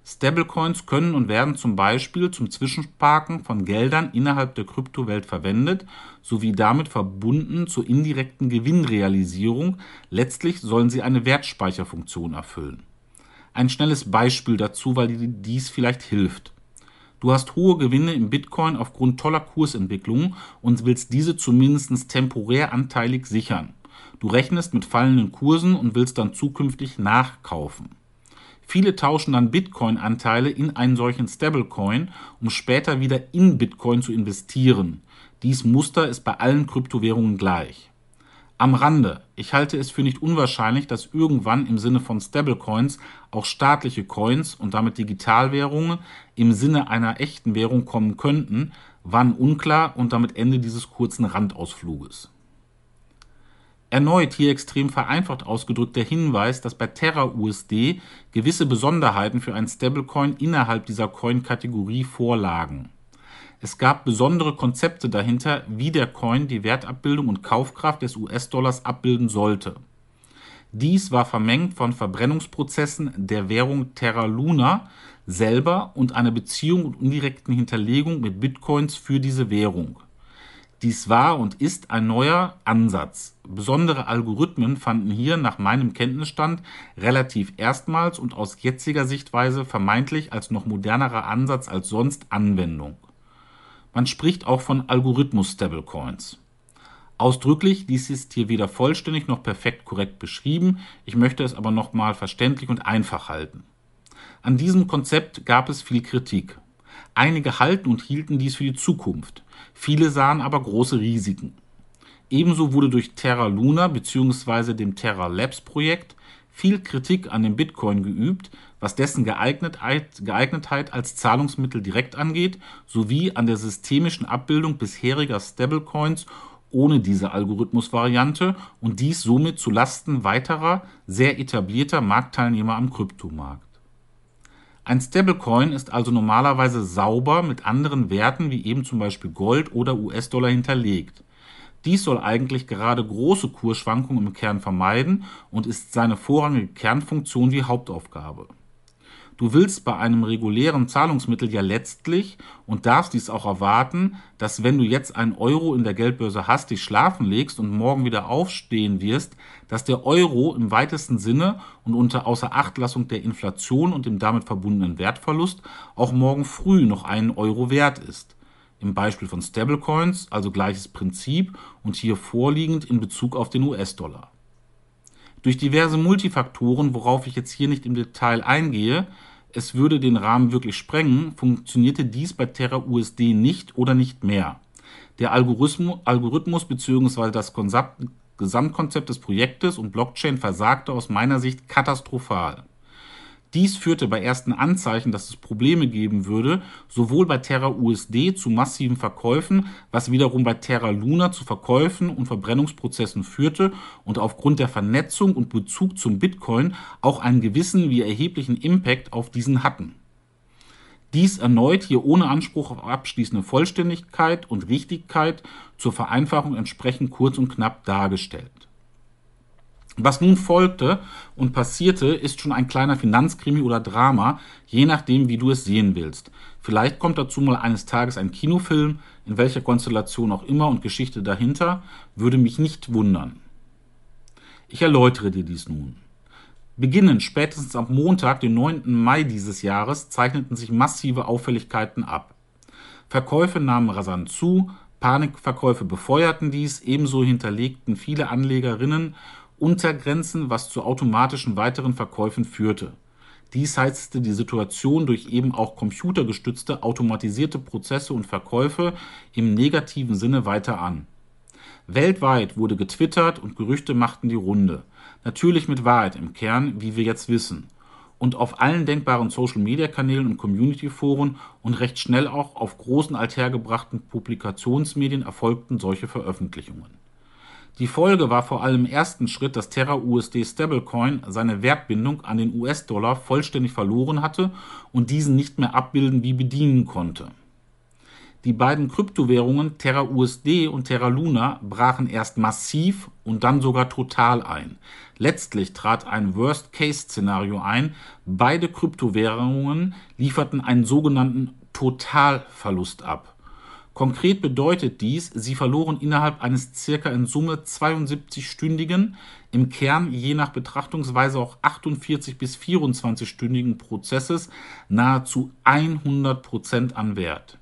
Stablecoins können und werden zum Beispiel zum Zwischenparken von Geldern innerhalb der Kryptowelt verwendet, sowie damit verbunden zur indirekten Gewinnrealisierung. Letztlich sollen sie eine Wertspeicherfunktion erfüllen. Ein schnelles Beispiel dazu, weil dir dies vielleicht hilft. Du hast hohe Gewinne im Bitcoin aufgrund toller Kursentwicklungen und willst diese zumindest temporär anteilig sichern. Du rechnest mit fallenden Kursen und willst dann zukünftig nachkaufen. Viele tauschen dann Bitcoin-Anteile in einen solchen Stablecoin, um später wieder in Bitcoin zu investieren. Dies Muster ist bei allen Kryptowährungen gleich. Am Rande, ich halte es für nicht unwahrscheinlich, dass irgendwann im Sinne von Stablecoins auch staatliche Coins und damit Digitalwährungen im Sinne einer echten Währung kommen könnten, wann unklar und damit Ende dieses kurzen Randausfluges. Erneut hier extrem vereinfacht ausgedrückt der Hinweis, dass bei Terra U S D gewisse Besonderheiten für einen Stablecoin innerhalb dieser Coin-Kategorie vorlagen. Es gab besondere Konzepte dahinter, wie der Coin die Wertabbildung und Kaufkraft des U S-Dollars abbilden sollte. Dies war vermengt von Verbrennungsprozessen der Währung Terra Luna selber und einer Beziehung und indirekten Hinterlegung mit Bitcoins für diese Währung. Dies war und ist ein neuer Ansatz. Besondere Algorithmen fanden hier nach meinem Kenntnisstand relativ erstmals und aus jetziger Sichtweise vermeintlich als noch modernerer Ansatz als sonst Anwendung. Man spricht auch von Algorithmus-Stablecoins. Ausdrücklich, dies ist hier weder vollständig noch perfekt korrekt beschrieben, ich möchte es aber nochmal verständlich und einfach halten. An diesem Konzept gab es viel Kritik. Einige halten und hielten dies für die Zukunft, viele sahen aber große Risiken. Ebenso wurde durch Terra Luna bzw. dem Terra Labs Projekt viel Kritik an dem Bitcoin geübt, was dessen Geeignetheit als Zahlungsmittel direkt angeht, sowie an der systemischen Abbildung bisheriger Stablecoins ohne diese Algorithmusvariante und dies somit zu Lasten weiterer, sehr etablierter Marktteilnehmer am Kryptomarkt. Ein Stablecoin ist also normalerweise sauber mit anderen Werten wie eben zum Beispiel Gold oder U S-Dollar hinterlegt. Dies soll eigentlich gerade große Kursschwankungen im Kern vermeiden und ist seine vorrangige Kernfunktion die Hauptaufgabe. Du willst bei einem regulären Zahlungsmittel ja letztlich und darfst dies auch erwarten, dass wenn du jetzt einen Euro in der Geldbörse hast, dich schlafen legst und morgen wieder aufstehen wirst, dass der Euro im weitesten Sinne und unter Außerachtlassung der Inflation und dem damit verbundenen Wertverlust auch morgen früh noch einen Euro wert ist. Im Beispiel von Stablecoins, also gleiches Prinzip und hier vorliegend in Bezug auf den U S-Dollar. Durch diverse Multifaktoren, worauf ich jetzt hier nicht im Detail eingehe, es würde den Rahmen wirklich sprengen, funktionierte dies bei Terra U S D nicht oder nicht mehr. Der Algorithmus bzw. das Gesamtkonzept des Projektes und Blockchain versagte aus meiner Sicht katastrophal. Dies führte bei ersten Anzeichen, dass es Probleme geben würde, sowohl bei Terra U S D zu massiven Verkäufen, was wiederum bei Terra Luna zu Verkäufen und Verbrennungsprozessen führte und aufgrund der Vernetzung und Bezug zum Bitcoin auch einen gewissen wie erheblichen Impact auf diesen hatten. Dies erneut hier ohne Anspruch auf abschließende Vollständigkeit und Richtigkeit zur Vereinfachung entsprechend kurz und knapp dargestellt. Was nun folgte und passierte, ist schon ein kleiner Finanzkrimi oder Drama, je nachdem, wie du es sehen willst. Vielleicht kommt dazu mal eines Tages ein Kinofilm, in welcher Konstellation auch immer und Geschichte dahinter, würde mich nicht wundern. Ich erläutere dir dies nun. Beginnend spätestens am Montag, den neunten Mai dieses Jahres, zeichneten sich massive Auffälligkeiten ab. Verkäufe nahmen rasant zu, Panikverkäufe befeuerten dies, ebenso hinterlegten viele Anlegerinnen Untergrenzen, was zu automatischen weiteren Verkäufen führte. Dies heizte die Situation durch eben auch computergestützte, automatisierte Prozesse und Verkäufe im negativen Sinne weiter an. Weltweit wurde getwittert und Gerüchte machten die Runde. Natürlich mit Wahrheit im Kern, wie wir jetzt wissen. Und auf allen denkbaren Social-Media-Kanälen und Community-Foren und recht schnell auch auf großen althergebrachten Publikationsmedien erfolgten solche Veröffentlichungen. Die Folge war vor allem im ersten Schritt, dass Terra U S D Stablecoin seine Wertbindung an den U S-Dollar vollständig verloren hatte und diesen nicht mehr abbilden wie bedienen konnte. Die beiden Kryptowährungen Terra U S D und Terra Luna brachen erst massiv und dann sogar total ein. Letztlich trat ein Worst-Case-Szenario ein. Beide Kryptowährungen lieferten einen sogenannten Totalverlust ab. Konkret bedeutet dies, sie verloren innerhalb eines circa in Summe zweiundsiebzig-stündigen, im Kern je nach Betrachtungsweise auch achtundvierzig bis vierundzwanzig-stündigen Prozesses nahezu hundert Prozent an Wert.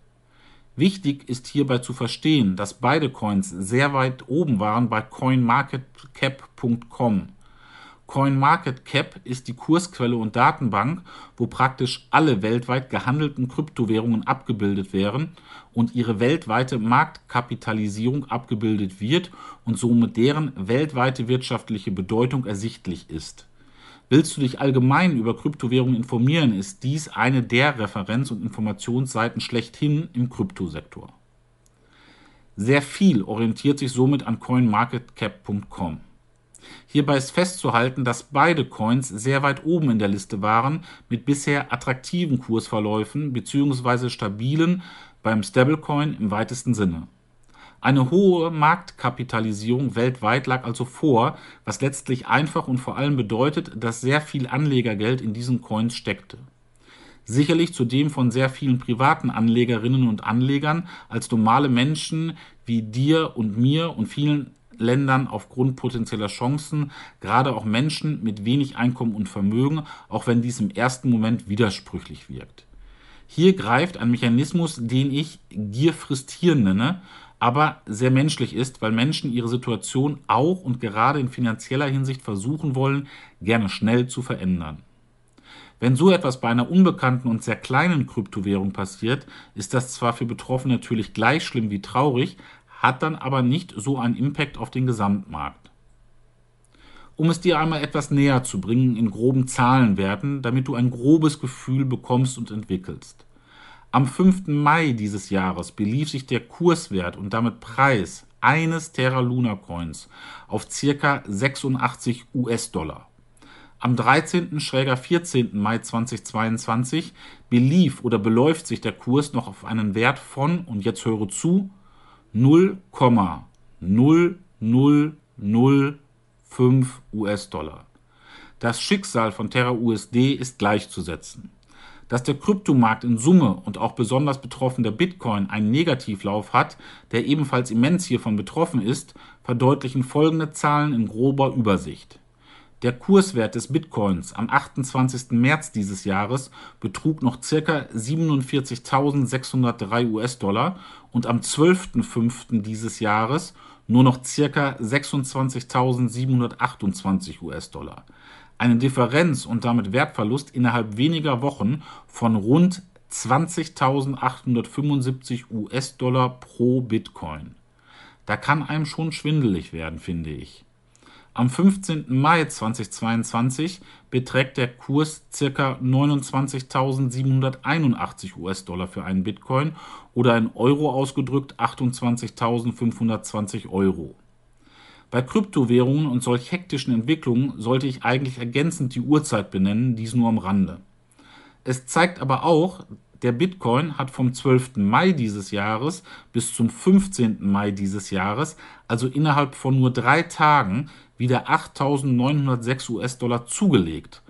Wichtig ist hierbei zu verstehen, dass beide Coins sehr weit oben waren bei Coin Market Cap Punkt com. CoinMarketCap ist die Kursquelle und Datenbank, wo praktisch alle weltweit gehandelten Kryptowährungen abgebildet werden und ihre weltweite Marktkapitalisierung abgebildet wird und somit deren weltweite wirtschaftliche Bedeutung ersichtlich ist. Willst du dich allgemein über Kryptowährungen informieren, ist dies eine der Referenz- und Informationsseiten schlechthin im Kryptosektor. Sehr viel orientiert sich somit an Coin Market Cap Punkt com. Hierbei ist festzuhalten, dass beide Coins sehr weit oben in der Liste waren, mit bisher attraktiven Kursverläufen bzw. stabilen beim Stablecoin im weitesten Sinne. Eine hohe Marktkapitalisierung weltweit lag also vor, was letztlich einfach und vor allem bedeutet, dass sehr viel Anlegergeld in diesen Coins steckte. Sicherlich zudem von sehr vielen privaten Anlegerinnen und Anlegern als normale Menschen wie dir und mir und vielen Ländern aufgrund potenzieller Chancen, gerade auch Menschen mit wenig Einkommen und Vermögen, auch wenn dies im ersten Moment widersprüchlich wirkt. Hier greift ein Mechanismus, den ich Gierfristieren nenne, aber sehr menschlich ist, weil Menschen ihre Situation auch und gerade in finanzieller Hinsicht versuchen wollen, gerne schnell zu verändern. Wenn so etwas bei einer unbekannten und sehr kleinen Kryptowährung passiert, ist das zwar für Betroffene natürlich gleich schlimm wie traurig, hat dann aber nicht so einen Impact auf den Gesamtmarkt. Um es dir einmal etwas näher zu bringen in groben Zahlenwerten, damit du ein grobes Gefühl bekommst und entwickelst. Am fünften Mai dieses Jahres belief sich der Kurswert und damit Preis eines Terra Luna Coins auf ca. sechsundachtzig US-Dollar. Am dreizehnten schräger vierzehnten Mai zweitausendzweiundzwanzig belief oder beläuft sich der Kurs noch auf einen Wert von, und jetzt höre zu, null Komma null null null fünf US-Dollar. Das Schicksal von Terra U S D ist gleichzusetzen. Dass der Kryptomarkt in Summe und auch besonders betroffen der Bitcoin einen Negativlauf hat, der ebenfalls immens hiervon betroffen ist, verdeutlichen folgende Zahlen in grober Übersicht. Der Kurswert des Bitcoins am achtundzwanzigsten März dieses Jahres betrug noch ca. siebenundvierzigtausendsechshundertdrei US-Dollar und am zwölften fünften dieses Jahres nur noch ca. sechsundzwanzigtausendsiebenhundertachtundzwanzig US-Dollar. Eine Differenz und damit Wertverlust innerhalb weniger Wochen von rund zwanzigtausendachthundertfünfundsiebzig US-Dollar pro Bitcoin. Da kann einem schon schwindelig werden, finde ich. Am fünfzehnten Mai zweitausendzweiundzwanzig beträgt der Kurs ca. neunundzwanzigtausendsiebenhunderteinundachtzig US-Dollar für einen Bitcoin oder in Euro ausgedrückt achtundzwanzigtausendfünfhundertzwanzig Euro. Bei Kryptowährungen und solch hektischen Entwicklungen sollte ich eigentlich ergänzend die Uhrzeit benennen, dies nur am Rande. Es zeigt aber auch, der Bitcoin hat vom zwölften Mai dieses Jahres bis zum fünfzehnten Mai dieses Jahres, also innerhalb von nur drei Tagen, wieder achttausendneunhundertsechs US-Dollar zugelegt.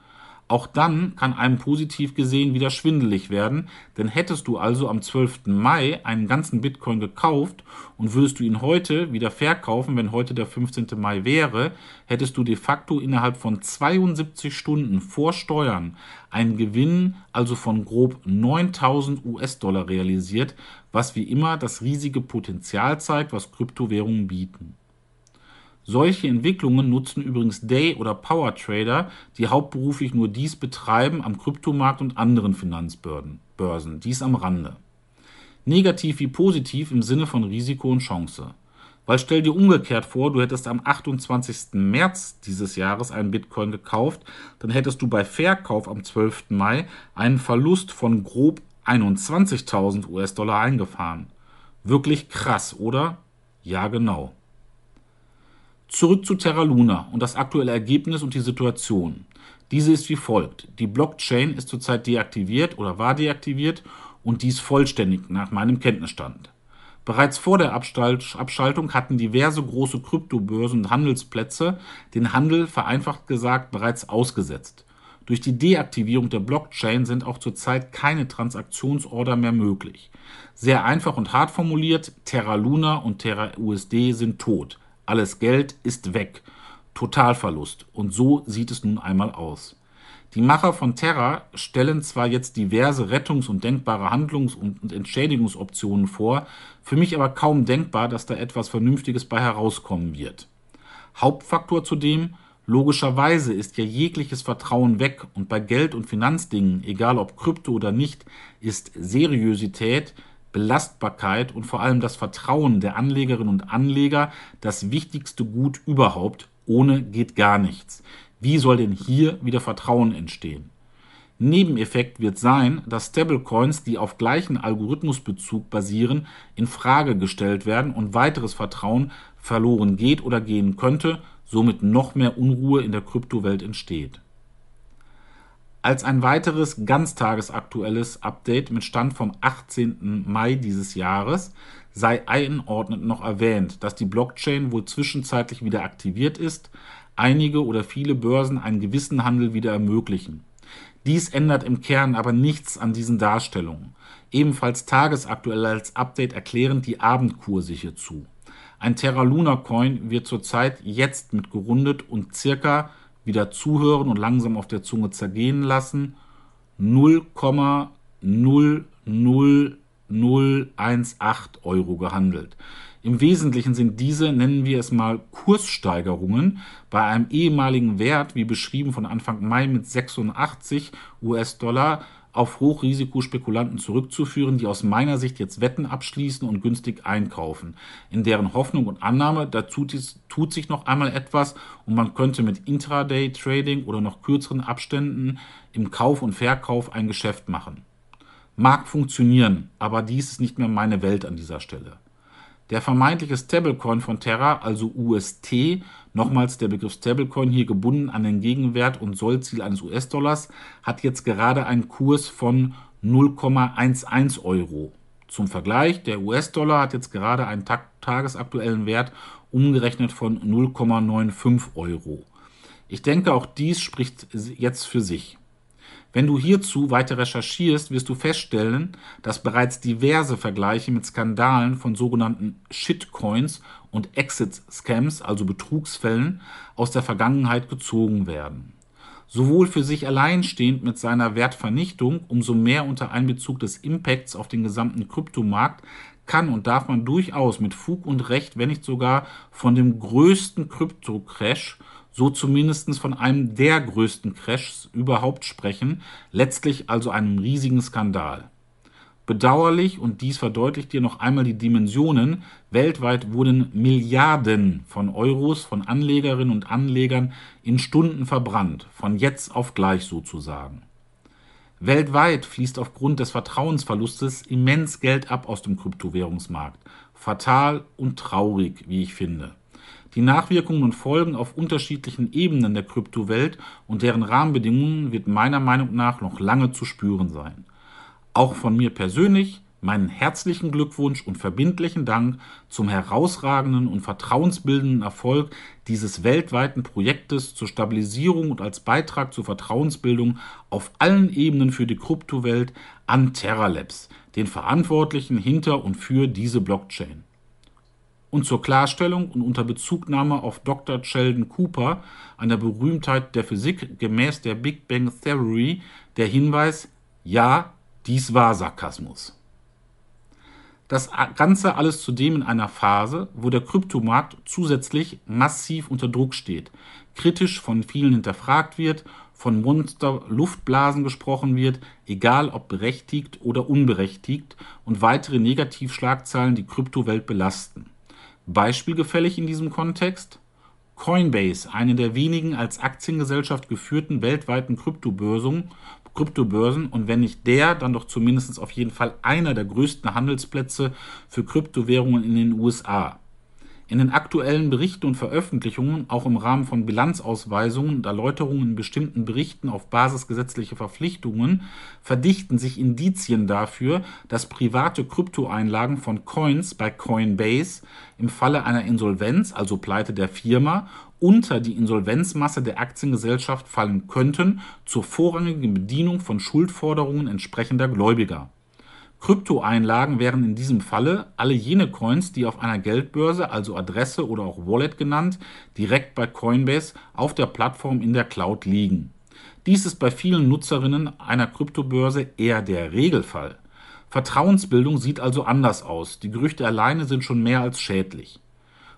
Auch dann kann einem positiv gesehen wieder schwindelig werden, denn hättest du also am zwölften Mai einen ganzen Bitcoin gekauft und würdest du ihn heute wieder verkaufen, wenn heute der fünfzehnte Mai wäre, hättest du de facto innerhalb von zweiundsiebzig Stunden vor Steuern einen Gewinn also von grob neuntausend US-Dollar realisiert, was wie immer das riesige Potenzial zeigt, was Kryptowährungen bieten. Solche Entwicklungen nutzen übrigens Day- oder Power-Trader, die hauptberuflich nur dies betreiben am Kryptomarkt und anderen Finanzbörsen, dies am Rande. Negativ wie positiv im Sinne von Risiko und Chance. Weil stell dir umgekehrt vor, du hättest am achtundzwanzigsten März dieses Jahres einen Bitcoin gekauft, dann hättest du bei Verkauf am zwölften Mai einen Verlust von grob einundzwanzigtausend US-Dollar eingefahren. Wirklich krass, oder? Ja, genau. Zurück zu Terra Luna und das aktuelle Ergebnis und die Situation. Diese ist wie folgt. Die Blockchain ist zurzeit deaktiviert oder war deaktiviert und dies vollständig nach meinem Kenntnisstand. Bereits vor der Abschaltung hatten diverse große Kryptobörsen und Handelsplätze den Handel, vereinfacht gesagt, bereits ausgesetzt. Durch die Deaktivierung der Blockchain sind auch zurzeit keine Transaktionsorder mehr möglich. Sehr einfach und hart formuliert, Terra Luna und Terra U S D sind tot. Alles Geld ist weg. Totalverlust. Und so sieht es nun einmal aus. Die Macher von Terra stellen zwar jetzt diverse rettungs- und denkbare Handlungs- und Entschädigungsoptionen vor, für mich aber kaum denkbar, dass da etwas Vernünftiges bei herauskommen wird. Hauptfaktor zudem, logischerweise ist ja jegliches Vertrauen weg und bei Geld- und Finanzdingen, egal ob Krypto oder nicht, ist Seriosität, Belastbarkeit und vor allem das Vertrauen der Anlegerinnen und Anleger das wichtigste Gut überhaupt, ohne geht gar nichts. Wie soll denn hier wieder Vertrauen entstehen? Nebeneffekt wird sein, dass Stablecoins, die auf gleichen Algorithmusbezug basieren, in Frage gestellt werden und weiteres Vertrauen verloren geht oder gehen könnte, somit noch mehr Unruhe in der Kryptowelt entsteht. Als ein weiteres ganztagesaktuelles Update mit Stand vom achtzehnten Mai dieses Jahres sei einordnend noch erwähnt, dass die Blockchain wohl zwischenzeitlich wieder aktiviert ist, einige oder viele Börsen einen gewissen Handel wieder ermöglichen. Dies ändert im Kern aber nichts an diesen Darstellungen. Ebenfalls tagesaktuell als Update erklärend die Abendkurse hierzu. Ein Terra Luna Coin wird zurzeit jetzt mit gerundet und circa, wieder zuhören und langsam auf der Zunge zergehen lassen, null Komma null null null eins acht Euro gehandelt. Im Wesentlichen sind diese, nennen wir es mal, Kurssteigerungen bei einem ehemaligen Wert, wie beschrieben von Anfang Mai mit sechsundachtzig US-Dollar, auf Hochrisikospekulanten zurückzuführen, die aus meiner Sicht jetzt Wetten abschließen und günstig einkaufen. In deren Hoffnung und Annahme, dazu tut sich noch einmal etwas und man könnte mit Intraday-Trading oder noch kürzeren Abständen im Kauf und Verkauf ein Geschäft machen. Mag funktionieren, aber dies ist nicht mehr meine Welt an dieser Stelle. Der vermeintliche Stablecoin von Terra, also U S T, nochmals der Begriff Stablecoin hier gebunden an den Gegenwert und Sollziel eines U S-Dollars, hat jetzt gerade einen Kurs von null Komma eins eins Euro. Zum Vergleich, der U S-Dollar hat jetzt gerade einen tagesaktuellen Wert umgerechnet von null Komma fünfundneunzig Euro. Ich denke, auch dies spricht jetzt für sich. Wenn du hierzu weiter recherchierst, wirst du feststellen, dass bereits diverse Vergleiche mit Skandalen von sogenannten Shitcoins und Exit-Scams, also Betrugsfällen, aus der Vergangenheit gezogen werden. Sowohl für sich alleinstehend mit seiner Wertvernichtung, umso mehr unter Einbezug des Impacts auf den gesamten Kryptomarkt, kann und darf man durchaus mit Fug und Recht, wenn nicht sogar von dem größten Krypto-Crash, so zumindest von einem der größten Crashs überhaupt sprechen, letztlich also einem riesigen Skandal. Bedauerlich, und dies verdeutlicht dir noch einmal die Dimensionen, weltweit wurden Milliarden von Euros von Anlegerinnen und Anlegern in Stunden verbrannt, von jetzt auf gleich sozusagen. Weltweit fließt aufgrund des Vertrauensverlustes immens Geld ab aus dem Kryptowährungsmarkt, fatal und traurig, wie ich finde. Die Nachwirkungen und Folgen auf unterschiedlichen Ebenen der Kryptowelt und deren Rahmenbedingungen wird meiner Meinung nach noch lange zu spüren sein. Auch von mir persönlich meinen herzlichen Glückwunsch und verbindlichen Dank zum herausragenden und vertrauensbildenden Erfolg dieses weltweiten Projektes zur Stabilisierung und als Beitrag zur Vertrauensbildung auf allen Ebenen für die Kryptowelt an Terra Labs, den Verantwortlichen hinter und für diese Blockchain. Und zur Klarstellung und unter Bezugnahme auf Doktor Sheldon Cooper, einer Berühmtheit der Physik gemäß der Big Bang Theory, der Hinweis, ja, dies war Sarkasmus. Das Ganze alles zudem in einer Phase, wo der Kryptomarkt zusätzlich massiv unter Druck steht, kritisch von vielen hinterfragt wird, von Monster-Luftblasen gesprochen wird, egal ob berechtigt oder unberechtigt, und weitere Negativschlagzeilen die Kryptowelt belasten. Beispielgefällig in diesem Kontext? Coinbase, eine der wenigen als Aktiengesellschaft geführten weltweiten Kryptobörsen, Kryptobörsen und wenn nicht der, dann doch zumindest auf jeden Fall einer der größten Handelsplätze für Kryptowährungen in den U S A. In den aktuellen Berichten und Veröffentlichungen, auch im Rahmen von Bilanzausweisungen und Erläuterungen in bestimmten Berichten auf Basis gesetzlicher Verpflichtungen, verdichten sich Indizien dafür, dass private Kryptoeinlagen von Coins bei Coinbase im Falle einer Insolvenz, also Pleite der Firma, unter die Insolvenzmasse der Aktiengesellschaft fallen könnten, zur vorrangigen Bedienung von Schuldforderungen entsprechender Gläubiger. Kryptoeinlagen wären in diesem Falle alle jene Coins, die auf einer Geldbörse, also Adresse oder auch Wallet genannt, direkt bei Coinbase auf der Plattform in der Cloud liegen. Dies ist bei vielen Nutzerinnen einer Kryptobörse eher der Regelfall. Vertrauensbildung sieht also anders aus, die Gerüchte alleine sind schon mehr als schädlich.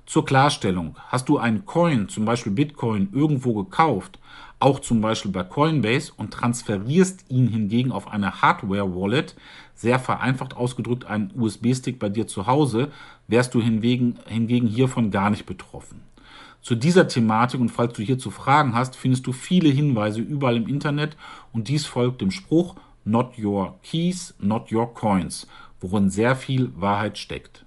Zur Klarstellung, hast du einen Coin, zum Beispiel Bitcoin, irgendwo gekauft, auch zum Beispiel bei Coinbase, und transferierst ihn hingegen auf eine Hardware-Wallet, sehr vereinfacht ausgedrückt einen U S B-Stick bei dir zu Hause, wärst du hingegen, hingegen hiervon gar nicht betroffen. Zu dieser Thematik und falls du hierzu Fragen hast, findest du viele Hinweise überall im Internet und dies folgt dem Spruch Not your keys, not your coins, worin sehr viel Wahrheit steckt.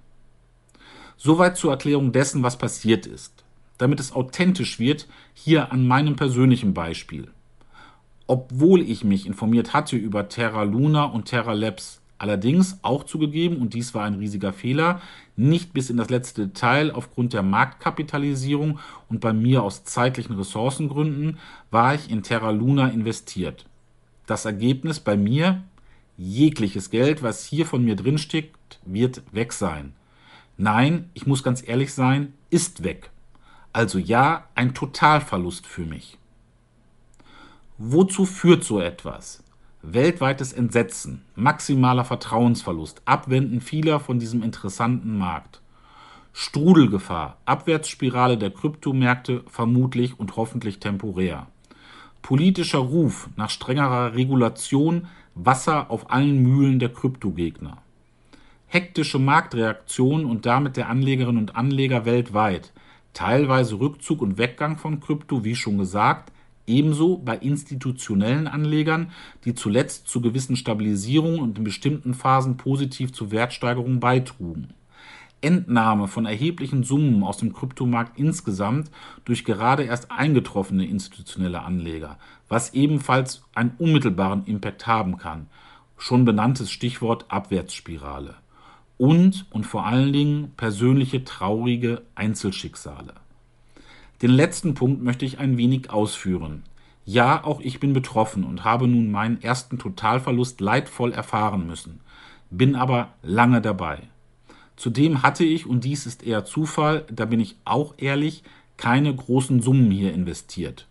Soweit zur Erklärung dessen, was passiert ist. Damit es authentisch wird, hier an meinem persönlichen Beispiel. Obwohl ich mich informiert hatte über Terra Luna und Terra Labs, allerdings auch zugegeben, und dies war ein riesiger Fehler, nicht bis in das letzte Detail aufgrund der Marktkapitalisierung und bei mir aus zeitlichen Ressourcengründen, war ich in Terra Luna investiert. Das Ergebnis bei mir, jegliches Geld, was hier von mir drinsteckt, wird weg sein. Nein, ich muss ganz ehrlich sein, ist weg. Also ja, ein Totalverlust für mich. Wozu führt so etwas? Weltweites Entsetzen, maximaler Vertrauensverlust, Abwenden vieler von diesem interessanten Markt. Strudelgefahr, Abwärtsspirale der Kryptomärkte vermutlich und hoffentlich temporär. Politischer Ruf nach strengerer Regulation, Wasser auf allen Mühlen der Kryptogegner. Hektische Marktreaktionen und damit der Anlegerinnen und Anleger weltweit, teilweise Rückzug und Weggang von Krypto, wie schon gesagt, ebenso bei institutionellen Anlegern, die zuletzt zu gewissen Stabilisierungen und in bestimmten Phasen positiv zu Wertsteigerungen beitrugen. Entnahme von erheblichen Summen aus dem Kryptomarkt insgesamt durch gerade erst eingetroffene institutionelle Anleger, was ebenfalls einen unmittelbaren Impact haben kann. Schon benanntes Stichwort Abwärtsspirale. Und, und vor allen Dingen, persönliche traurige Einzelschicksale. Den letzten Punkt möchte ich ein wenig ausführen. Ja, auch ich bin betroffen und habe nun meinen ersten Totalverlust leidvoll erfahren müssen, bin aber lange dabei. Zudem hatte ich, und dies ist eher Zufall, da bin ich auch ehrlich, keine großen Summen hier investiert.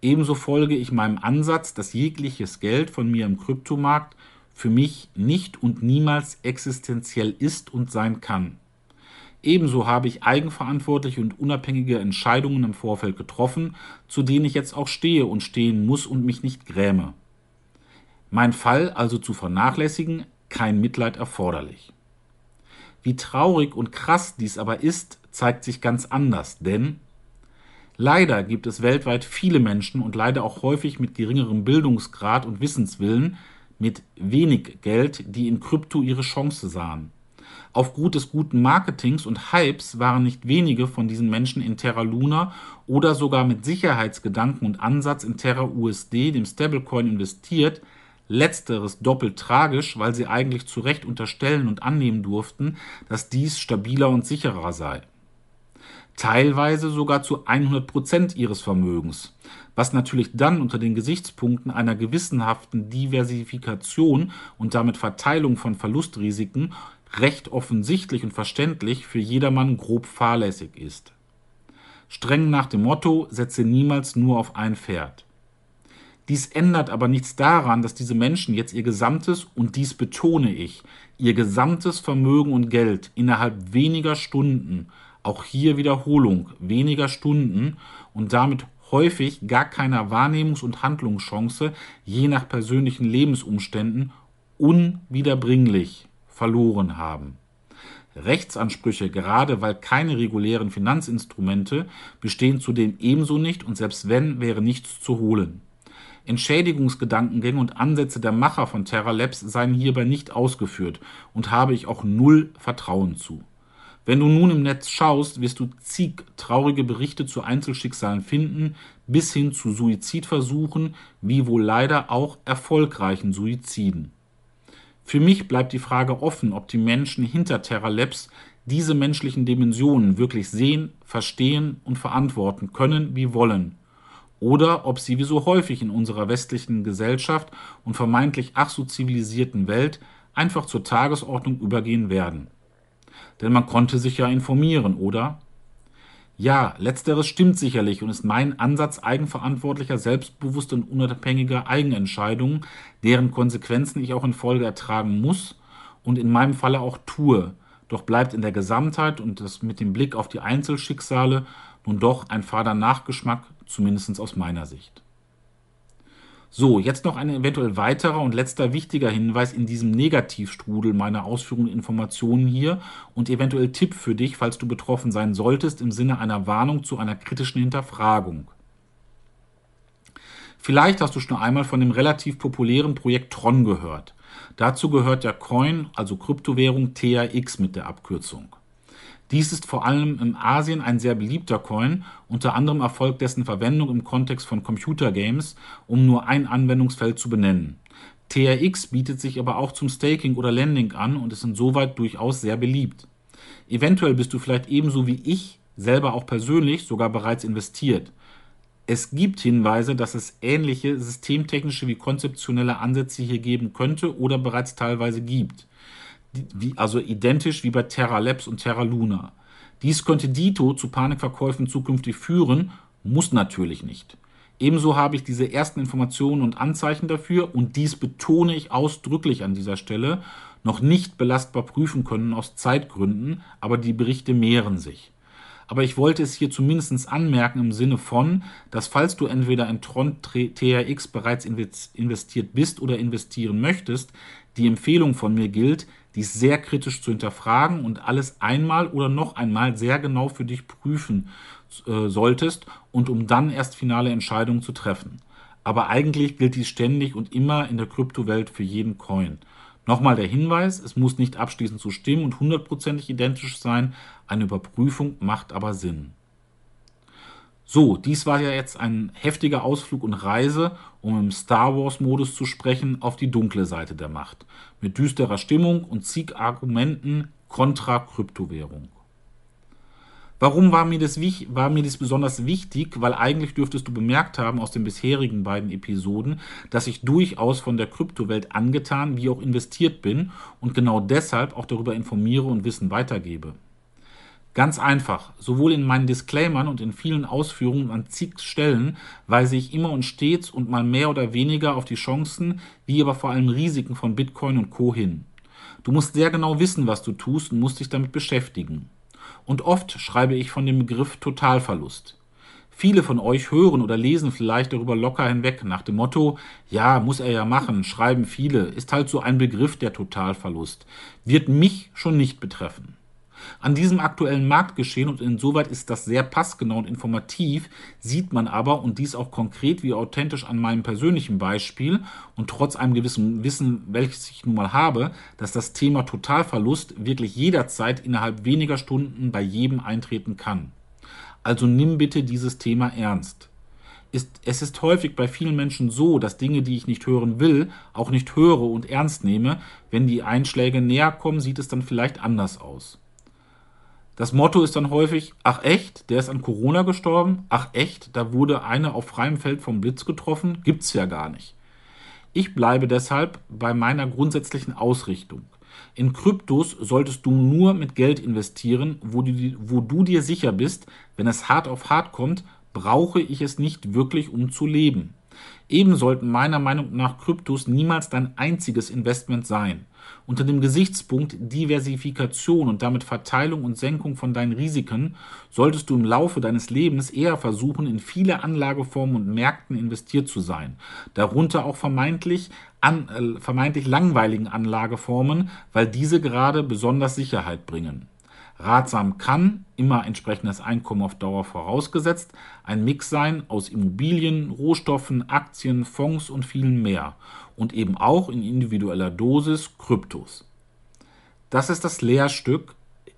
Ebenso folge ich meinem Ansatz, dass jegliches Geld von mir im Kryptomarkt für mich nicht und niemals existenziell ist und sein kann. Ebenso habe ich eigenverantwortliche und unabhängige Entscheidungen im Vorfeld getroffen, zu denen ich jetzt auch stehe und stehen muss und mich nicht gräme. Mein Fall also zu vernachlässigen, kein Mitleid erforderlich. Wie traurig und krass dies aber ist, zeigt sich ganz anders, denn leider gibt es weltweit viele Menschen und leider auch häufig mit geringerem Bildungsgrad und Wissenswillen, mit wenig Geld, die in Krypto ihre Chance sahen. Aufgrund des guten Marketings und Hypes waren nicht wenige von diesen Menschen in Terra Luna oder sogar mit Sicherheitsgedanken und Ansatz in Terra U S D, dem Stablecoin, investiert, letzteres doppelt tragisch, weil sie eigentlich zu Recht unterstellen und annehmen durften, dass dies stabiler und sicherer sei. Teilweise sogar zu hundert Prozent ihres Vermögens, was natürlich dann unter den Gesichtspunkten einer gewissenhaften Diversifikation und damit Verteilung von Verlustrisiken recht offensichtlich und verständlich für jedermann grob fahrlässig ist. Streng nach dem Motto, setze niemals nur auf ein Pferd. Dies ändert aber nichts daran, dass diese Menschen jetzt ihr gesamtes, und dies betone ich, ihr gesamtes Vermögen und Geld innerhalb weniger Stunden, auch hier Wiederholung, weniger Stunden und damit häufig gar keiner Wahrnehmungs- und Handlungschance, je nach persönlichen Lebensumständen, unwiederbringlich verloren haben. Rechtsansprüche, gerade weil keine regulären Finanzinstrumente, bestehen zudem ebenso nicht und selbst wenn, wäre nichts zu holen. Entschädigungsgedankengänge und Ansätze der Macher von Terra Labs seien hierbei nicht ausgeführt und habe ich auch null Vertrauen zu. Wenn du nun im Netz schaust, wirst du zig traurige Berichte zu Einzelschicksalen finden, bis hin zu Suizidversuchen, wie wohl leider auch erfolgreichen Suiziden. Für mich bleibt die Frage offen, ob die Menschen hinter Terra Labs diese menschlichen Dimensionen wirklich sehen, verstehen und verantworten können wie wollen. Oder ob sie wie so häufig in unserer westlichen Gesellschaft und vermeintlich ach so zivilisierten Welt einfach zur Tagesordnung übergehen werden. Denn man konnte sich ja informieren, oder? Ja, letzteres stimmt sicherlich und ist mein Ansatz eigenverantwortlicher, selbstbewusster und unabhängiger Eigenentscheidungen, deren Konsequenzen ich auch in Folge ertragen muss und in meinem Falle auch tue. Doch bleibt in der Gesamtheit und das mit dem Blick auf die Einzelschicksale nun doch ein fader Nachgeschmack, zumindest aus meiner Sicht. So, jetzt noch ein eventuell weiterer und letzter wichtiger Hinweis in diesem Negativstrudel meiner Ausführungen und Informationen hier und eventuell Tipp für dich, falls du betroffen sein solltest, im Sinne einer Warnung zu einer kritischen Hinterfragung. Vielleicht hast du schon einmal von dem relativ populären Projekt Tron gehört. Dazu gehört der Coin, also Kryptowährung T R X mit der Abkürzung. Dies ist vor allem in Asien ein sehr beliebter Coin, unter anderem erfolgt dessen Verwendung im Kontext von Computergames, um nur ein Anwendungsfeld zu benennen. T R X bietet sich aber auch zum Staking oder Lending an und ist insoweit durchaus sehr beliebt. Eventuell bist du vielleicht ebenso wie ich selber auch persönlich sogar bereits investiert. Es gibt Hinweise, dass es ähnliche systemtechnische wie konzeptionelle Ansätze hier geben könnte oder bereits teilweise gibt. Wie, also identisch wie bei Terra Labs und Terra Luna. Dies könnte dito zu Panikverkäufen zukünftig führen, muss natürlich nicht. Ebenso habe ich diese ersten Informationen und Anzeichen dafür, und dies betone ich ausdrücklich an dieser Stelle, noch nicht belastbar prüfen können aus Zeitgründen, aber die Berichte mehren sich. Aber ich wollte es hier zumindest anmerken im Sinne von, dass falls du entweder in Tron T R X bereits investiert bist oder investieren möchtest, die Empfehlung von mir gilt, dies sehr kritisch zu hinterfragen und alles einmal oder noch einmal sehr genau für dich prüfen äh, solltest und um dann erst finale Entscheidungen zu treffen. Aber eigentlich gilt dies ständig und immer in der Kryptowelt für jeden Coin. Nochmal der Hinweis, es muss nicht abschließend so stimmen und hundertprozentig identisch sein, eine Überprüfung macht aber Sinn. So, dies war ja jetzt ein heftiger Ausflug und Reise, um im Star-Wars-Modus zu sprechen, auf die dunkle Seite der Macht, mit düsterer Stimmung und zig Argumenten kontra Kryptowährung. Warum war mir das, war mir das besonders wichtig? Weil eigentlich dürftest du bemerkt haben aus den bisherigen beiden Episoden, dass ich durchaus von der Kryptowelt angetan wie auch investiert bin und genau deshalb auch darüber informiere und Wissen weitergebe. Ganz einfach, sowohl in meinen Disclaimern und in vielen Ausführungen an zig Stellen weise ich immer und stets und mal mehr oder weniger auf die Chancen, wie aber vor allem Risiken von Bitcoin und Co. hin. Du musst sehr genau wissen, was du tust und musst dich damit beschäftigen. Und oft schreibe ich von dem Begriff Totalverlust. Viele von euch hören oder lesen vielleicht darüber locker hinweg, nach dem Motto, ja, muss er ja machen, schreiben viele, ist halt so ein Begriff, der Totalverlust, wird mich schon nicht betreffen. An diesem aktuellen Marktgeschehen, und insoweit ist das sehr passgenau und informativ, sieht man aber, und dies auch konkret wie authentisch an meinem persönlichen Beispiel und trotz einem gewissen Wissen, welches ich nun mal habe, dass das Thema Totalverlust wirklich jederzeit innerhalb weniger Stunden bei jedem eintreten kann. Also nimm bitte dieses Thema ernst. Es ist häufig bei vielen Menschen so, dass Dinge, die ich nicht hören will, auch nicht höre und ernst nehme. Wenn die Einschläge näher kommen, sieht es dann vielleicht anders aus. Das Motto ist dann häufig, ach echt, der ist an Corona gestorben, ach echt, da wurde eine auf freiem Feld vom Blitz getroffen, gibt's ja gar nicht. Ich bleibe deshalb bei meiner grundsätzlichen Ausrichtung. In Kryptos solltest du nur mit Geld investieren, wo du, wo du dir sicher bist, wenn es hart auf hart kommt, brauche ich es nicht wirklich, um zu leben. Eben sollten meiner Meinung nach Kryptos niemals dein einziges Investment sein. Unter dem Gesichtspunkt Diversifikation und damit Verteilung und Senkung von deinen Risiken solltest du im Laufe deines Lebens eher versuchen, in viele Anlageformen und Märkten investiert zu sein, darunter auch vermeintlich, an, äh, vermeintlich langweiligen Anlageformen, weil diese gerade besonders Sicherheit bringen. Ratsam kann, immer entsprechendes Einkommen auf Dauer vorausgesetzt, ein Mix sein aus Immobilien, Rohstoffen, Aktien, Fonds und vielen mehr. Und eben auch in individueller Dosis Kryptos. Das ist das Lehrstück,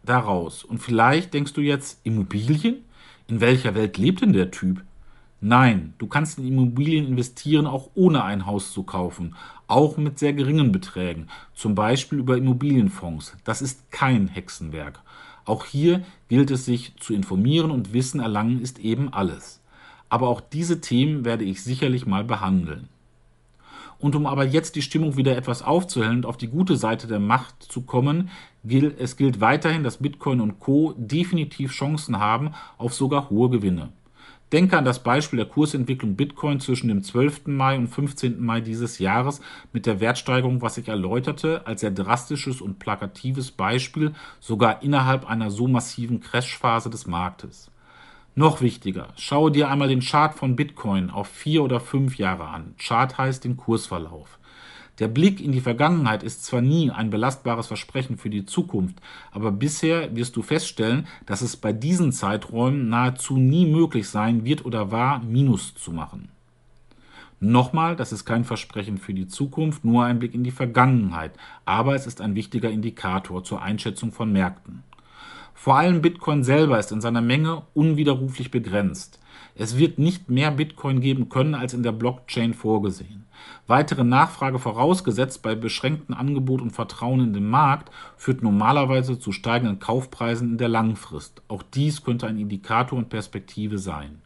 daraus. Und vielleicht denkst du jetzt, Immobilien? In welcher Welt lebt denn der Typ? Nein, du kannst in Immobilien investieren, auch ohne ein Haus zu kaufen, auch mit sehr geringen Beträgen, zum Beispiel über Immobilienfonds. Das ist kein Hexenwerk. Auch hier gilt es, sich zu informieren, und Wissen erlangen ist eben alles. Aber auch diese Themen werde ich sicherlich mal behandeln. Und um aber jetzt die Stimmung wieder etwas aufzuhellen und auf die gute Seite der Macht zu kommen, gilt, es gilt weiterhin, dass Bitcoin und Co. definitiv Chancen haben auf sogar hohe Gewinne. Denke an das Beispiel der Kursentwicklung Bitcoin zwischen dem zwölften Mai und fünfzehnten Mai dieses Jahres mit der Wertsteigerung, was ich erläuterte, als sehr drastisches und plakatives Beispiel, sogar innerhalb einer so massiven Crashphase des Marktes. Noch wichtiger, schaue dir einmal den Chart von Bitcoin auf vier oder fünf Jahre an. Chart heißt den Kursverlauf. Der Blick in die Vergangenheit ist zwar nie ein belastbares Versprechen für die Zukunft, aber bisher wirst du feststellen, dass es bei diesen Zeiträumen nahezu nie möglich sein wird oder war, Minus zu machen. Nochmal, das ist kein Versprechen für die Zukunft, nur ein Blick in die Vergangenheit, aber es ist ein wichtiger Indikator zur Einschätzung von Märkten. Vor allem Bitcoin selber ist in seiner Menge unwiderruflich begrenzt. Es wird nicht mehr Bitcoin geben können, als in der Blockchain vorgesehen. Weitere Nachfrage vorausgesetzt bei beschränktem Angebot und Vertrauen in den Markt führt normalerweise zu steigenden Kaufpreisen in der Langfrist. Auch dies könnte ein Indikator und Perspektive sein.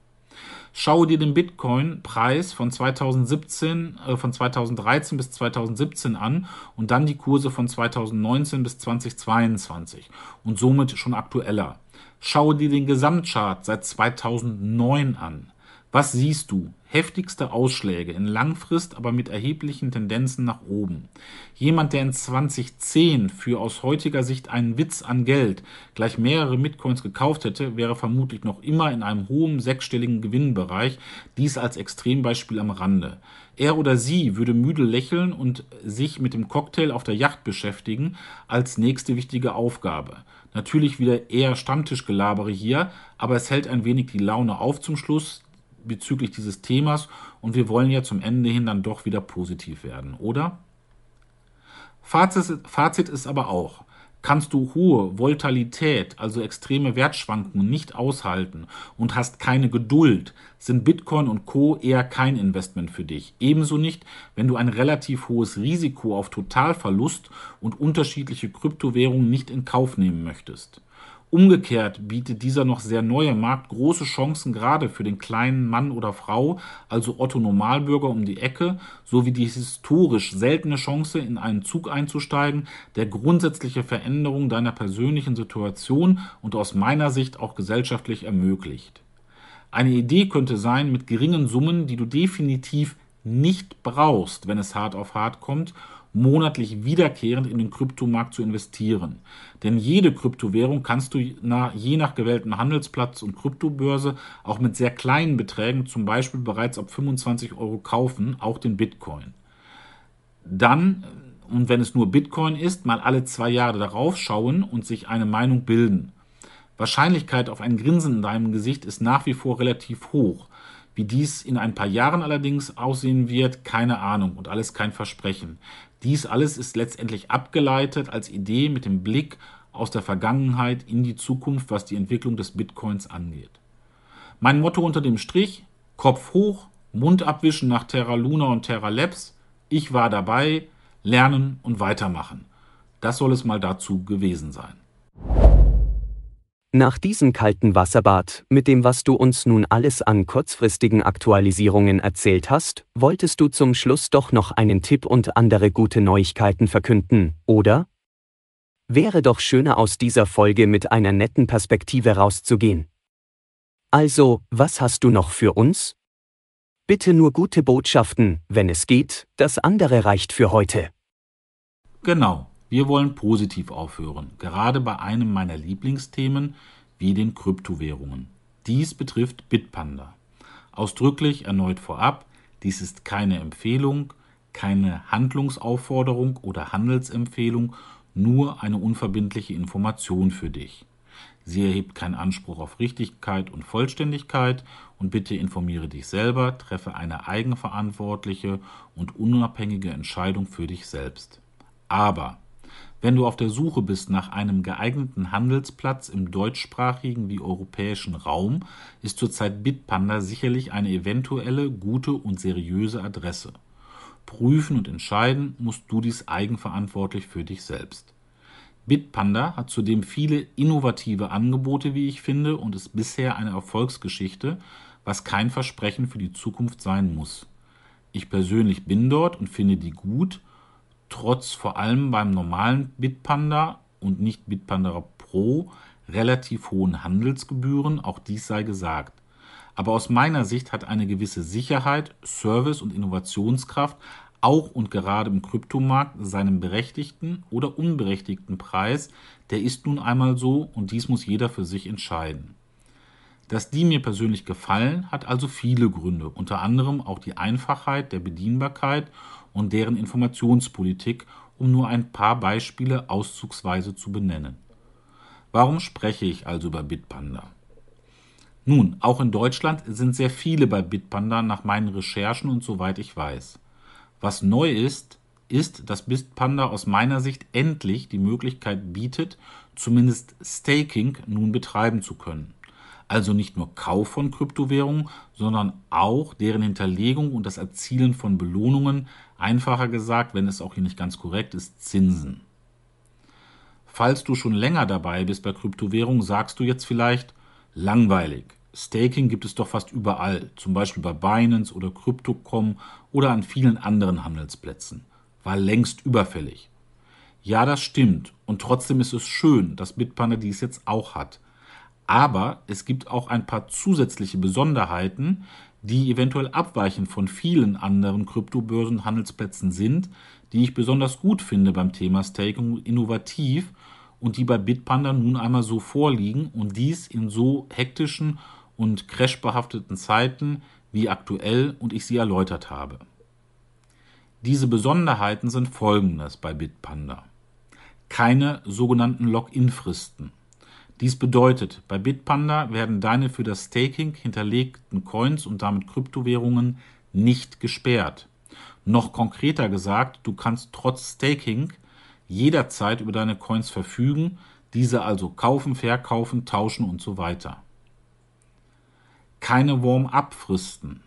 Schaue dir den Bitcoin-Preis von, zweitausendsiebzehn, äh, von zweitausenddreizehn bis zweitausendsiebzehn an und dann die Kurse von zweitausendneunzehn bis zweitausendzweiundzwanzig und somit schon aktueller. Schaue dir den Gesamtchart seit zweitausendneun an. Was siehst du? Heftigste Ausschläge in Langfrist, aber mit erheblichen Tendenzen nach oben. Jemand, der in zweitausendzehn für aus heutiger Sicht einen Witz an Geld gleich mehrere Bitcoins gekauft hätte, wäre vermutlich noch immer in einem hohen sechsstelligen Gewinnbereich, dies als Extrembeispiel am Rande. Er oder sie würde müde lächeln und sich mit dem Cocktail auf der Yacht beschäftigen als nächste wichtige Aufgabe. Natürlich wieder eher Stammtischgelabere hier, aber es hält ein wenig die Laune auf zum Schluss bezüglich dieses Themas, und wir wollen ja zum Ende hin dann doch wieder positiv werden, oder? Fazit, Fazit ist aber auch, kannst du hohe Volatilität, also extreme Wertschwankungen, nicht aushalten und hast keine Geduld, sind Bitcoin und Co. eher kein Investment für dich. Ebenso nicht, wenn du ein relativ hohes Risiko auf Totalverlust und unterschiedliche Kryptowährungen nicht in Kauf nehmen möchtest. Umgekehrt bietet dieser noch sehr neue Markt große Chancen gerade für den kleinen Mann oder Frau, also Otto Normalbürger um die Ecke, sowie die historisch seltene Chance, in einen Zug einzusteigen, der grundsätzliche Veränderung deiner persönlichen Situation und aus meiner Sicht auch gesellschaftlich ermöglicht. Eine Idee könnte sein, mit geringen Summen, die du definitiv nicht brauchst, wenn es hart auf hart kommt, monatlich wiederkehrend in den Kryptomarkt zu investieren. Denn jede Kryptowährung kannst du je nach gewählten Handelsplatz und Kryptobörse auch mit sehr kleinen Beträgen, zum Beispiel bereits ab fünfundzwanzig Euro kaufen, auch den Bitcoin. Dann, und wenn es nur Bitcoin ist, mal alle zwei Jahre darauf schauen und sich eine Meinung bilden. Wahrscheinlichkeit auf ein Grinsen in deinem Gesicht ist nach wie vor relativ hoch. Wie dies in ein paar Jahren allerdings aussehen wird, keine Ahnung, und alles kein Versprechen. Dies alles ist letztendlich abgeleitet als Idee mit dem Blick aus der Vergangenheit in die Zukunft, was die Entwicklung des Bitcoins angeht. Mein Motto unter dem Strich: Kopf hoch, Mund abwischen nach Terra Luna und Terra Labs. Ich war dabei, lernen und weitermachen. Das soll es mal dazu gewesen sein. Nach diesem kalten Wasserbad, mit dem was du uns nun alles an kurzfristigen Aktualisierungen erzählt hast, wolltest du zum Schluss doch noch einen Tipp und andere gute Neuigkeiten verkünden, oder? Wäre doch schöner, aus dieser Folge mit einer netten Perspektive rauszugehen. Also, was hast du noch für uns? Bitte nur gute Botschaften, wenn es geht, das andere reicht für heute. Genau. Wir wollen positiv aufhören, gerade bei einem meiner Lieblingsthemen wie den Kryptowährungen. Dies betrifft Bitpanda. Ausdrücklich erneut vorab, dies ist keine Empfehlung, keine Handlungsaufforderung oder Handelsempfehlung, nur eine unverbindliche Information für dich. Sie erhebt keinen Anspruch auf Richtigkeit und Vollständigkeit, und bitte informiere dich selber, treffe eine eigenverantwortliche und unabhängige Entscheidung für dich selbst. Aber Wenn du auf der Suche bist nach einem geeigneten Handelsplatz im deutschsprachigen wie europäischen Raum, ist zurzeit Bitpanda sicherlich eine eventuelle gute und seriöse Adresse. Prüfen und entscheiden musst du dies eigenverantwortlich für dich selbst. Bitpanda hat zudem viele innovative Angebote, wie ich finde, und ist bisher eine Erfolgsgeschichte, was kein Versprechen für die Zukunft sein muss. Ich persönlich bin dort und finde die gut, trotz vor allem beim normalen Bitpanda und nicht Bitpanda Pro relativ hohen Handelsgebühren, auch dies sei gesagt. Aber aus meiner Sicht hat eine gewisse Sicherheit, Service und Innovationskraft auch und gerade im Kryptomarkt seinen berechtigten oder unberechtigten Preis, der ist nun einmal so und dies muss jeder für sich entscheiden. Dass die mir persönlich gefallen, hat also viele Gründe, unter anderem auch die Einfachheit der Bedienbarkeit und deren Informationspolitik, um nur ein paar Beispiele auszugsweise zu benennen. Warum spreche ich also über Bitpanda? Nun, auch in Deutschland sind sehr viele bei Bitpanda nach meinen Recherchen und soweit ich weiß. Was neu ist, ist, dass Bitpanda aus meiner Sicht endlich die Möglichkeit bietet, zumindest Staking nun betreiben zu können. Also nicht nur Kauf von Kryptowährungen, sondern auch deren Hinterlegung und das Erzielen von Belohnungen, einfacher gesagt, wenn es auch hier nicht ganz korrekt ist, Zinsen. Falls du schon länger dabei bist bei Kryptowährungen, sagst du jetzt vielleicht, langweilig, Staking gibt es doch fast überall, zum Beispiel bei Binance oder Crypto Punkt com oder an vielen anderen Handelsplätzen, war längst überfällig. Ja, das stimmt und trotzdem ist es schön, dass Bitpanda dies jetzt auch hat. Aber es gibt auch ein paar zusätzliche Besonderheiten, die eventuell abweichend von vielen anderen Kryptobörsen und Handelsplätzen sind, die ich besonders gut finde beim Thema Staking und innovativ und die bei Bitpanda nun einmal so vorliegen und dies in so hektischen und crashbehafteten Zeiten wie aktuell und ich sie erläutert habe. Diese Besonderheiten sind folgendes bei Bitpanda: Keine sogenannten Login-Fristen. Dies bedeutet, bei Bitpanda werden deine für das Staking hinterlegten Coins und damit Kryptowährungen nicht gesperrt. Noch konkreter gesagt, du kannst trotz Staking jederzeit über deine Coins verfügen, diese also kaufen, verkaufen, tauschen und so weiter. Keine Warm-up-Fristen.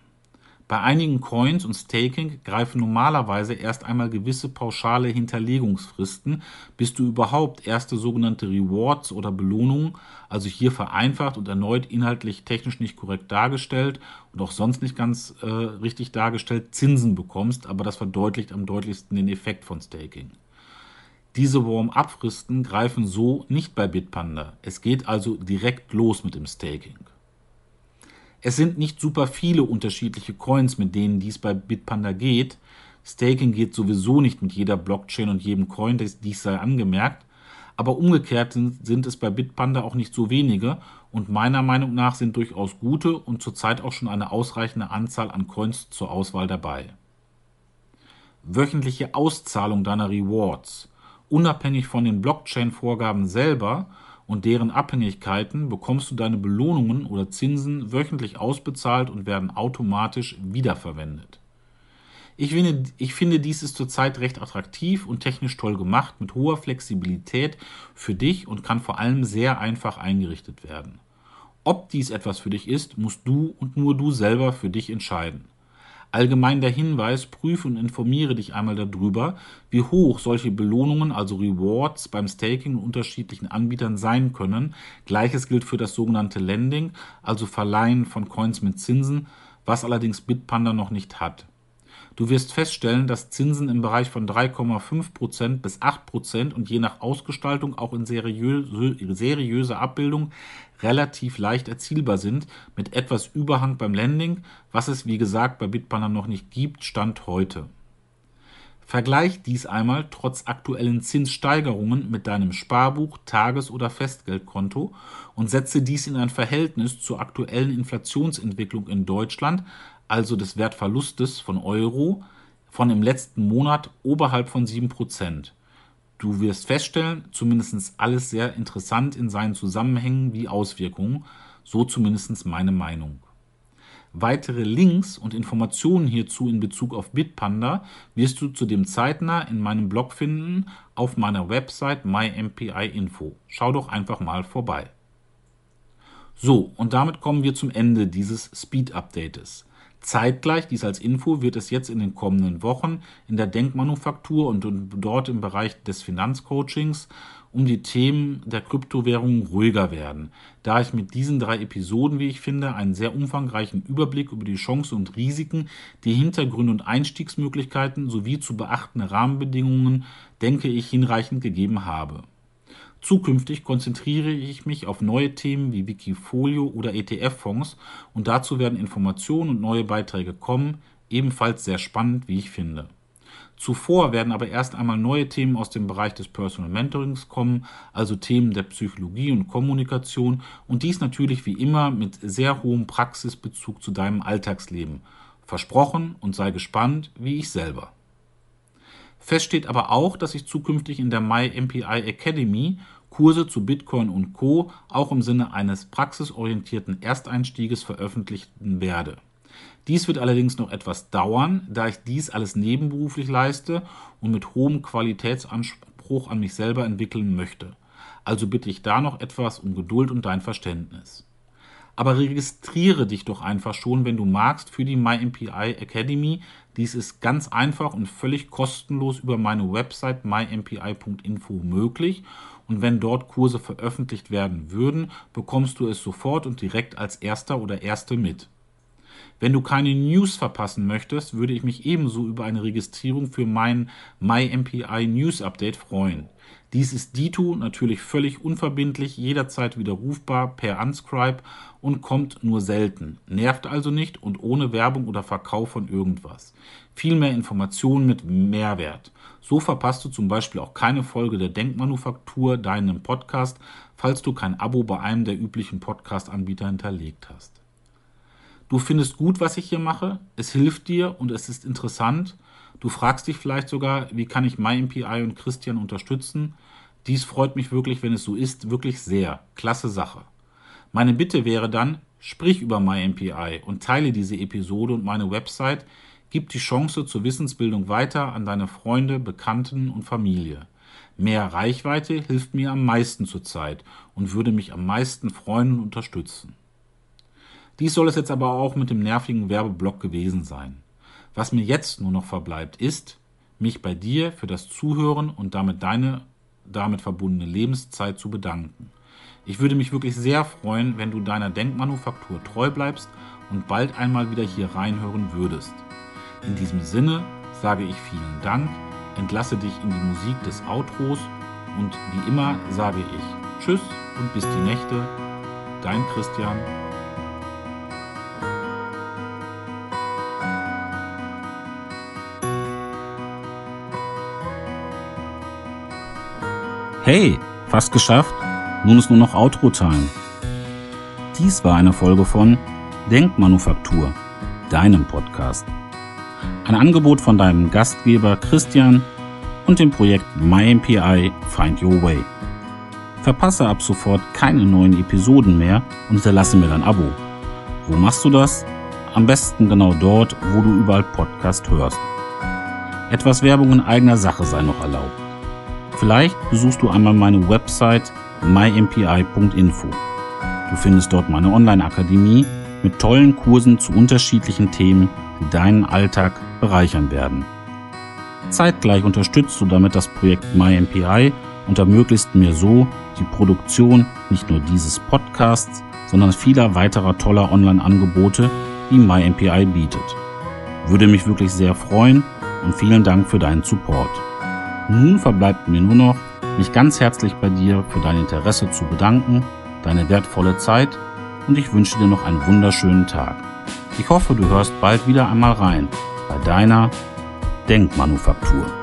Bei einigen Coins und Staking greifen normalerweise erst einmal gewisse pauschale Hinterlegungsfristen, bis du überhaupt erste sogenannte Rewards oder Belohnungen, also hier vereinfacht und erneut inhaltlich technisch nicht korrekt dargestellt und auch sonst nicht ganz äh, richtig dargestellt, Zinsen bekommst, aber das verdeutlicht am deutlichsten den Effekt von Staking. Diese Warm-up-Fristen greifen so nicht bei Bitpanda. Es geht also direkt los mit dem Staking. Es sind nicht super viele unterschiedliche Coins, mit denen dies bei Bitpanda geht. Staking geht sowieso nicht mit jeder Blockchain und jedem Coin, dies sei angemerkt. Aber umgekehrt sind es bei Bitpanda auch nicht so wenige und meiner Meinung nach sind durchaus gute und zurzeit auch schon eine ausreichende Anzahl an Coins zur Auswahl dabei. Wöchentliche Auszahlung deiner Rewards. Unabhängig von den Blockchain-Vorgaben selber und deren Abhängigkeiten bekommst du deine Belohnungen oder Zinsen wöchentlich ausbezahlt und werden automatisch wiederverwendet. Ich finde, ich finde, dies ist zurzeit recht attraktiv und technisch toll gemacht, mit hoher Flexibilität für dich und kann vor allem sehr einfach eingerichtet werden. Ob dies etwas für dich ist, musst du und nur du selber für dich entscheiden. Allgemein der Hinweis, prüfe und informiere dich einmal darüber, wie hoch solche Belohnungen, also Rewards, beim Staking und unterschiedlichen Anbietern sein können. Gleiches gilt für das sogenannte Lending, also Verleihen von Coins mit Zinsen, was allerdings Bitpanda noch nicht hat. Du wirst feststellen, dass Zinsen im Bereich von drei Komma fünf Prozent bis acht Prozent und je nach Ausgestaltung auch in seriöse, seriöser Abbildung relativ leicht erzielbar sind, mit etwas Überhang beim Lending, was es wie gesagt bei Bitpanda noch nicht gibt, Stand heute. Vergleich dies einmal trotz aktuellen Zinssteigerungen mit deinem Sparbuch, Tages- oder Festgeldkonto und setze dies in ein Verhältnis zur aktuellen Inflationsentwicklung in Deutschland, also des Wertverlustes von Euro, von im letzten Monat oberhalb von sieben Prozent. Du wirst feststellen, zumindest alles sehr interessant in seinen Zusammenhängen wie Auswirkungen, so zumindest meine Meinung. Weitere Links und Informationen hierzu in Bezug auf Bitpanda wirst du zudem zeitnah in meinem Blog finden, auf meiner Website My M P I Info. Schau doch einfach mal vorbei. So, und damit kommen wir zum Ende dieses Speed-Updates. Zeitgleich, dies als Info, wird es jetzt in den kommenden Wochen in der Denkmanufaktur und dort im Bereich des Finanzcoachings um die Themen der Kryptowährungen ruhiger werden, da ich mit diesen drei Episoden, wie ich finde, einen sehr umfangreichen Überblick über die Chancen und Risiken, die Hintergründe und Einstiegsmöglichkeiten sowie zu beachtende Rahmenbedingungen, denke ich, hinreichend gegeben habe. Zukünftig konzentriere ich mich auf neue Themen wie Wikifolio oder E T F-Fonds und dazu werden Informationen und neue Beiträge kommen, ebenfalls sehr spannend, wie ich finde. Zuvor werden aber erst einmal neue Themen aus dem Bereich des Personal Mentorings kommen, also Themen der Psychologie und Kommunikation und dies natürlich wie immer mit sehr hohem Praxisbezug zu deinem Alltagsleben. Versprochen und sei gespannt, wie ich selber. Fest steht aber auch, dass ich zukünftig in der My M P I Academy Kurse zu Bitcoin und Co. auch im Sinne eines praxisorientierten Ersteinstieges veröffentlichen werde. Dies wird allerdings noch etwas dauern, da ich dies alles nebenberuflich leiste und mit hohem Qualitätsanspruch an mich selber entwickeln möchte. Also bitte ich da noch etwas um Geduld und dein Verständnis. Aber registriere dich doch einfach schon, wenn du magst, für die My M P I Academy. Dies ist ganz einfach und völlig kostenlos über meine Website my m p i punkt info möglich. Und wenn dort Kurse veröffentlicht werden würden, bekommst du es sofort und direkt als Erster oder Erste mit. Wenn du keine News verpassen möchtest, würde ich mich ebenso über eine Registrierung für mein My M P I News Update freuen. Dies ist dito natürlich völlig unverbindlich, jederzeit widerrufbar per Unscribe und kommt nur selten. Nervt also nicht und ohne Werbung oder Verkauf von irgendwas. Viel mehr Informationen mit Mehrwert. So verpasst du zum Beispiel auch keine Folge der Denkmanufaktur, deinem Podcast, falls du kein Abo bei einem der üblichen Podcast-Anbieter hinterlegt hast. Du findest gut, was ich hier mache, es hilft dir und es ist interessant. Du fragst dich vielleicht sogar, wie kann ich My M P I und Christian unterstützen? Dies freut mich wirklich, wenn es so ist, wirklich sehr. Klasse Sache. Meine Bitte wäre dann, sprich über My M P I und teile diese Episode und meine Website. Gib die Chance zur Wissensbildung weiter an deine Freunde, Bekannten und Familie. Mehr Reichweite hilft mir am meisten zurzeit und würde mich am meisten freuen und unterstützen. Dies soll es jetzt aber auch mit dem nervigen Werbeblock gewesen sein. Was mir jetzt nur noch verbleibt, ist, mich bei dir für das Zuhören und damit deine damit verbundene Lebenszeit zu bedanken. Ich würde mich wirklich sehr freuen, wenn du deiner Denkmanufaktur treu bleibst und bald einmal wieder hier reinhören würdest. In diesem Sinne sage ich vielen Dank, entlasse dich in die Musik des Outros und wie immer sage ich Tschüss und bis die Nächte, dein Christian. Hey, fast geschafft, nun ist nur noch Outro-Time. Dies war eine Folge von Denkmanufaktur, deinem Podcast. Ein Angebot von deinem Gastgeber Christian und dem Projekt My M P I Find Your Way. Verpasse ab sofort keine neuen Episoden mehr und hinterlasse mir dein Abo. Wo machst du das? Am besten genau dort, wo du überall Podcast hörst. Etwas Werbung in eigener Sache sei noch erlaubt. Vielleicht besuchst du einmal meine Website my m p i punkt info. Du findest dort meine Online-Akademie mit tollen Kursen zu unterschiedlichen Themen, die deinen Alltag bereichern werden. Zeitgleich unterstützt du damit das Projekt My M P I und ermöglichst mir so die Produktion nicht nur dieses Podcasts, sondern vieler weiterer toller Online-Angebote, die My M P I bietet. Würde mich wirklich sehr freuen und vielen Dank für deinen Support. Nun verbleibt mir nur noch, mich ganz herzlich bei dir für dein Interesse zu bedanken, deine wertvolle Zeit und ich wünsche dir noch einen wunderschönen Tag. Ich hoffe, du hörst bald wieder einmal rein bei deiner Denkmanufaktur.